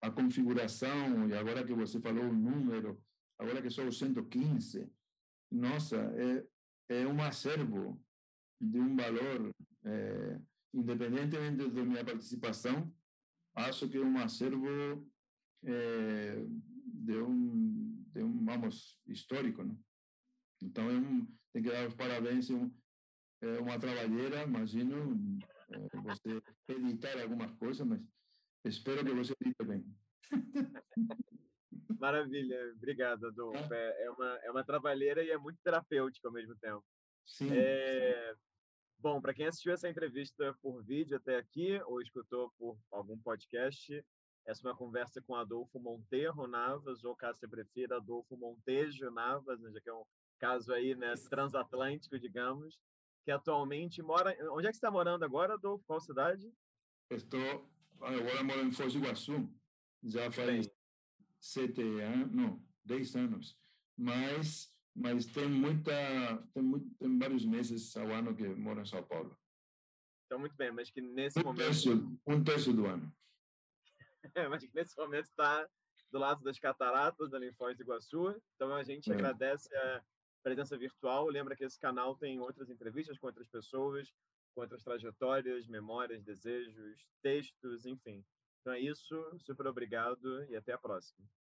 A configuração, e agora que você falou o número, agora que só o 115, nossa, é um acervo de um valor, independentemente da minha participação, acho que é um acervo vamos, histórico, né? Então, tem que dar os parabéns, uma trabalheira, imagino, você editar algumas coisas, mas espero que você diga bem. Maravilha, obrigado, Adolfo. É uma trabalheira e é muito terapêutica ao mesmo tempo. Sim. Bom, para quem assistiu essa entrevista por vídeo até aqui, ou escutou por algum podcast, essa é uma conversa com Adolfo Montejo Navas, ou caso você prefira, Adolfo Montejo Navas, já que é um caso aí, né, transatlântico, digamos, que atualmente mora... Onde é que você está morando agora, Adolfo? Qual cidade? Agora moro em Foz do Iguaçu, já faz 10 anos, mas tem vários meses ao ano que moro em São Paulo. Então, muito bem, mas que nesse momento... um terço do ano. Mas que nesse momento está do lado das cataratas, ali em Foz do Iguaçu, então a gente agradece a presença virtual, lembra que esse canal tem outras entrevistas com outras pessoas, com outras trajetórias, memórias, desejos, textos, enfim. Então é isso, super obrigado e até a próxima.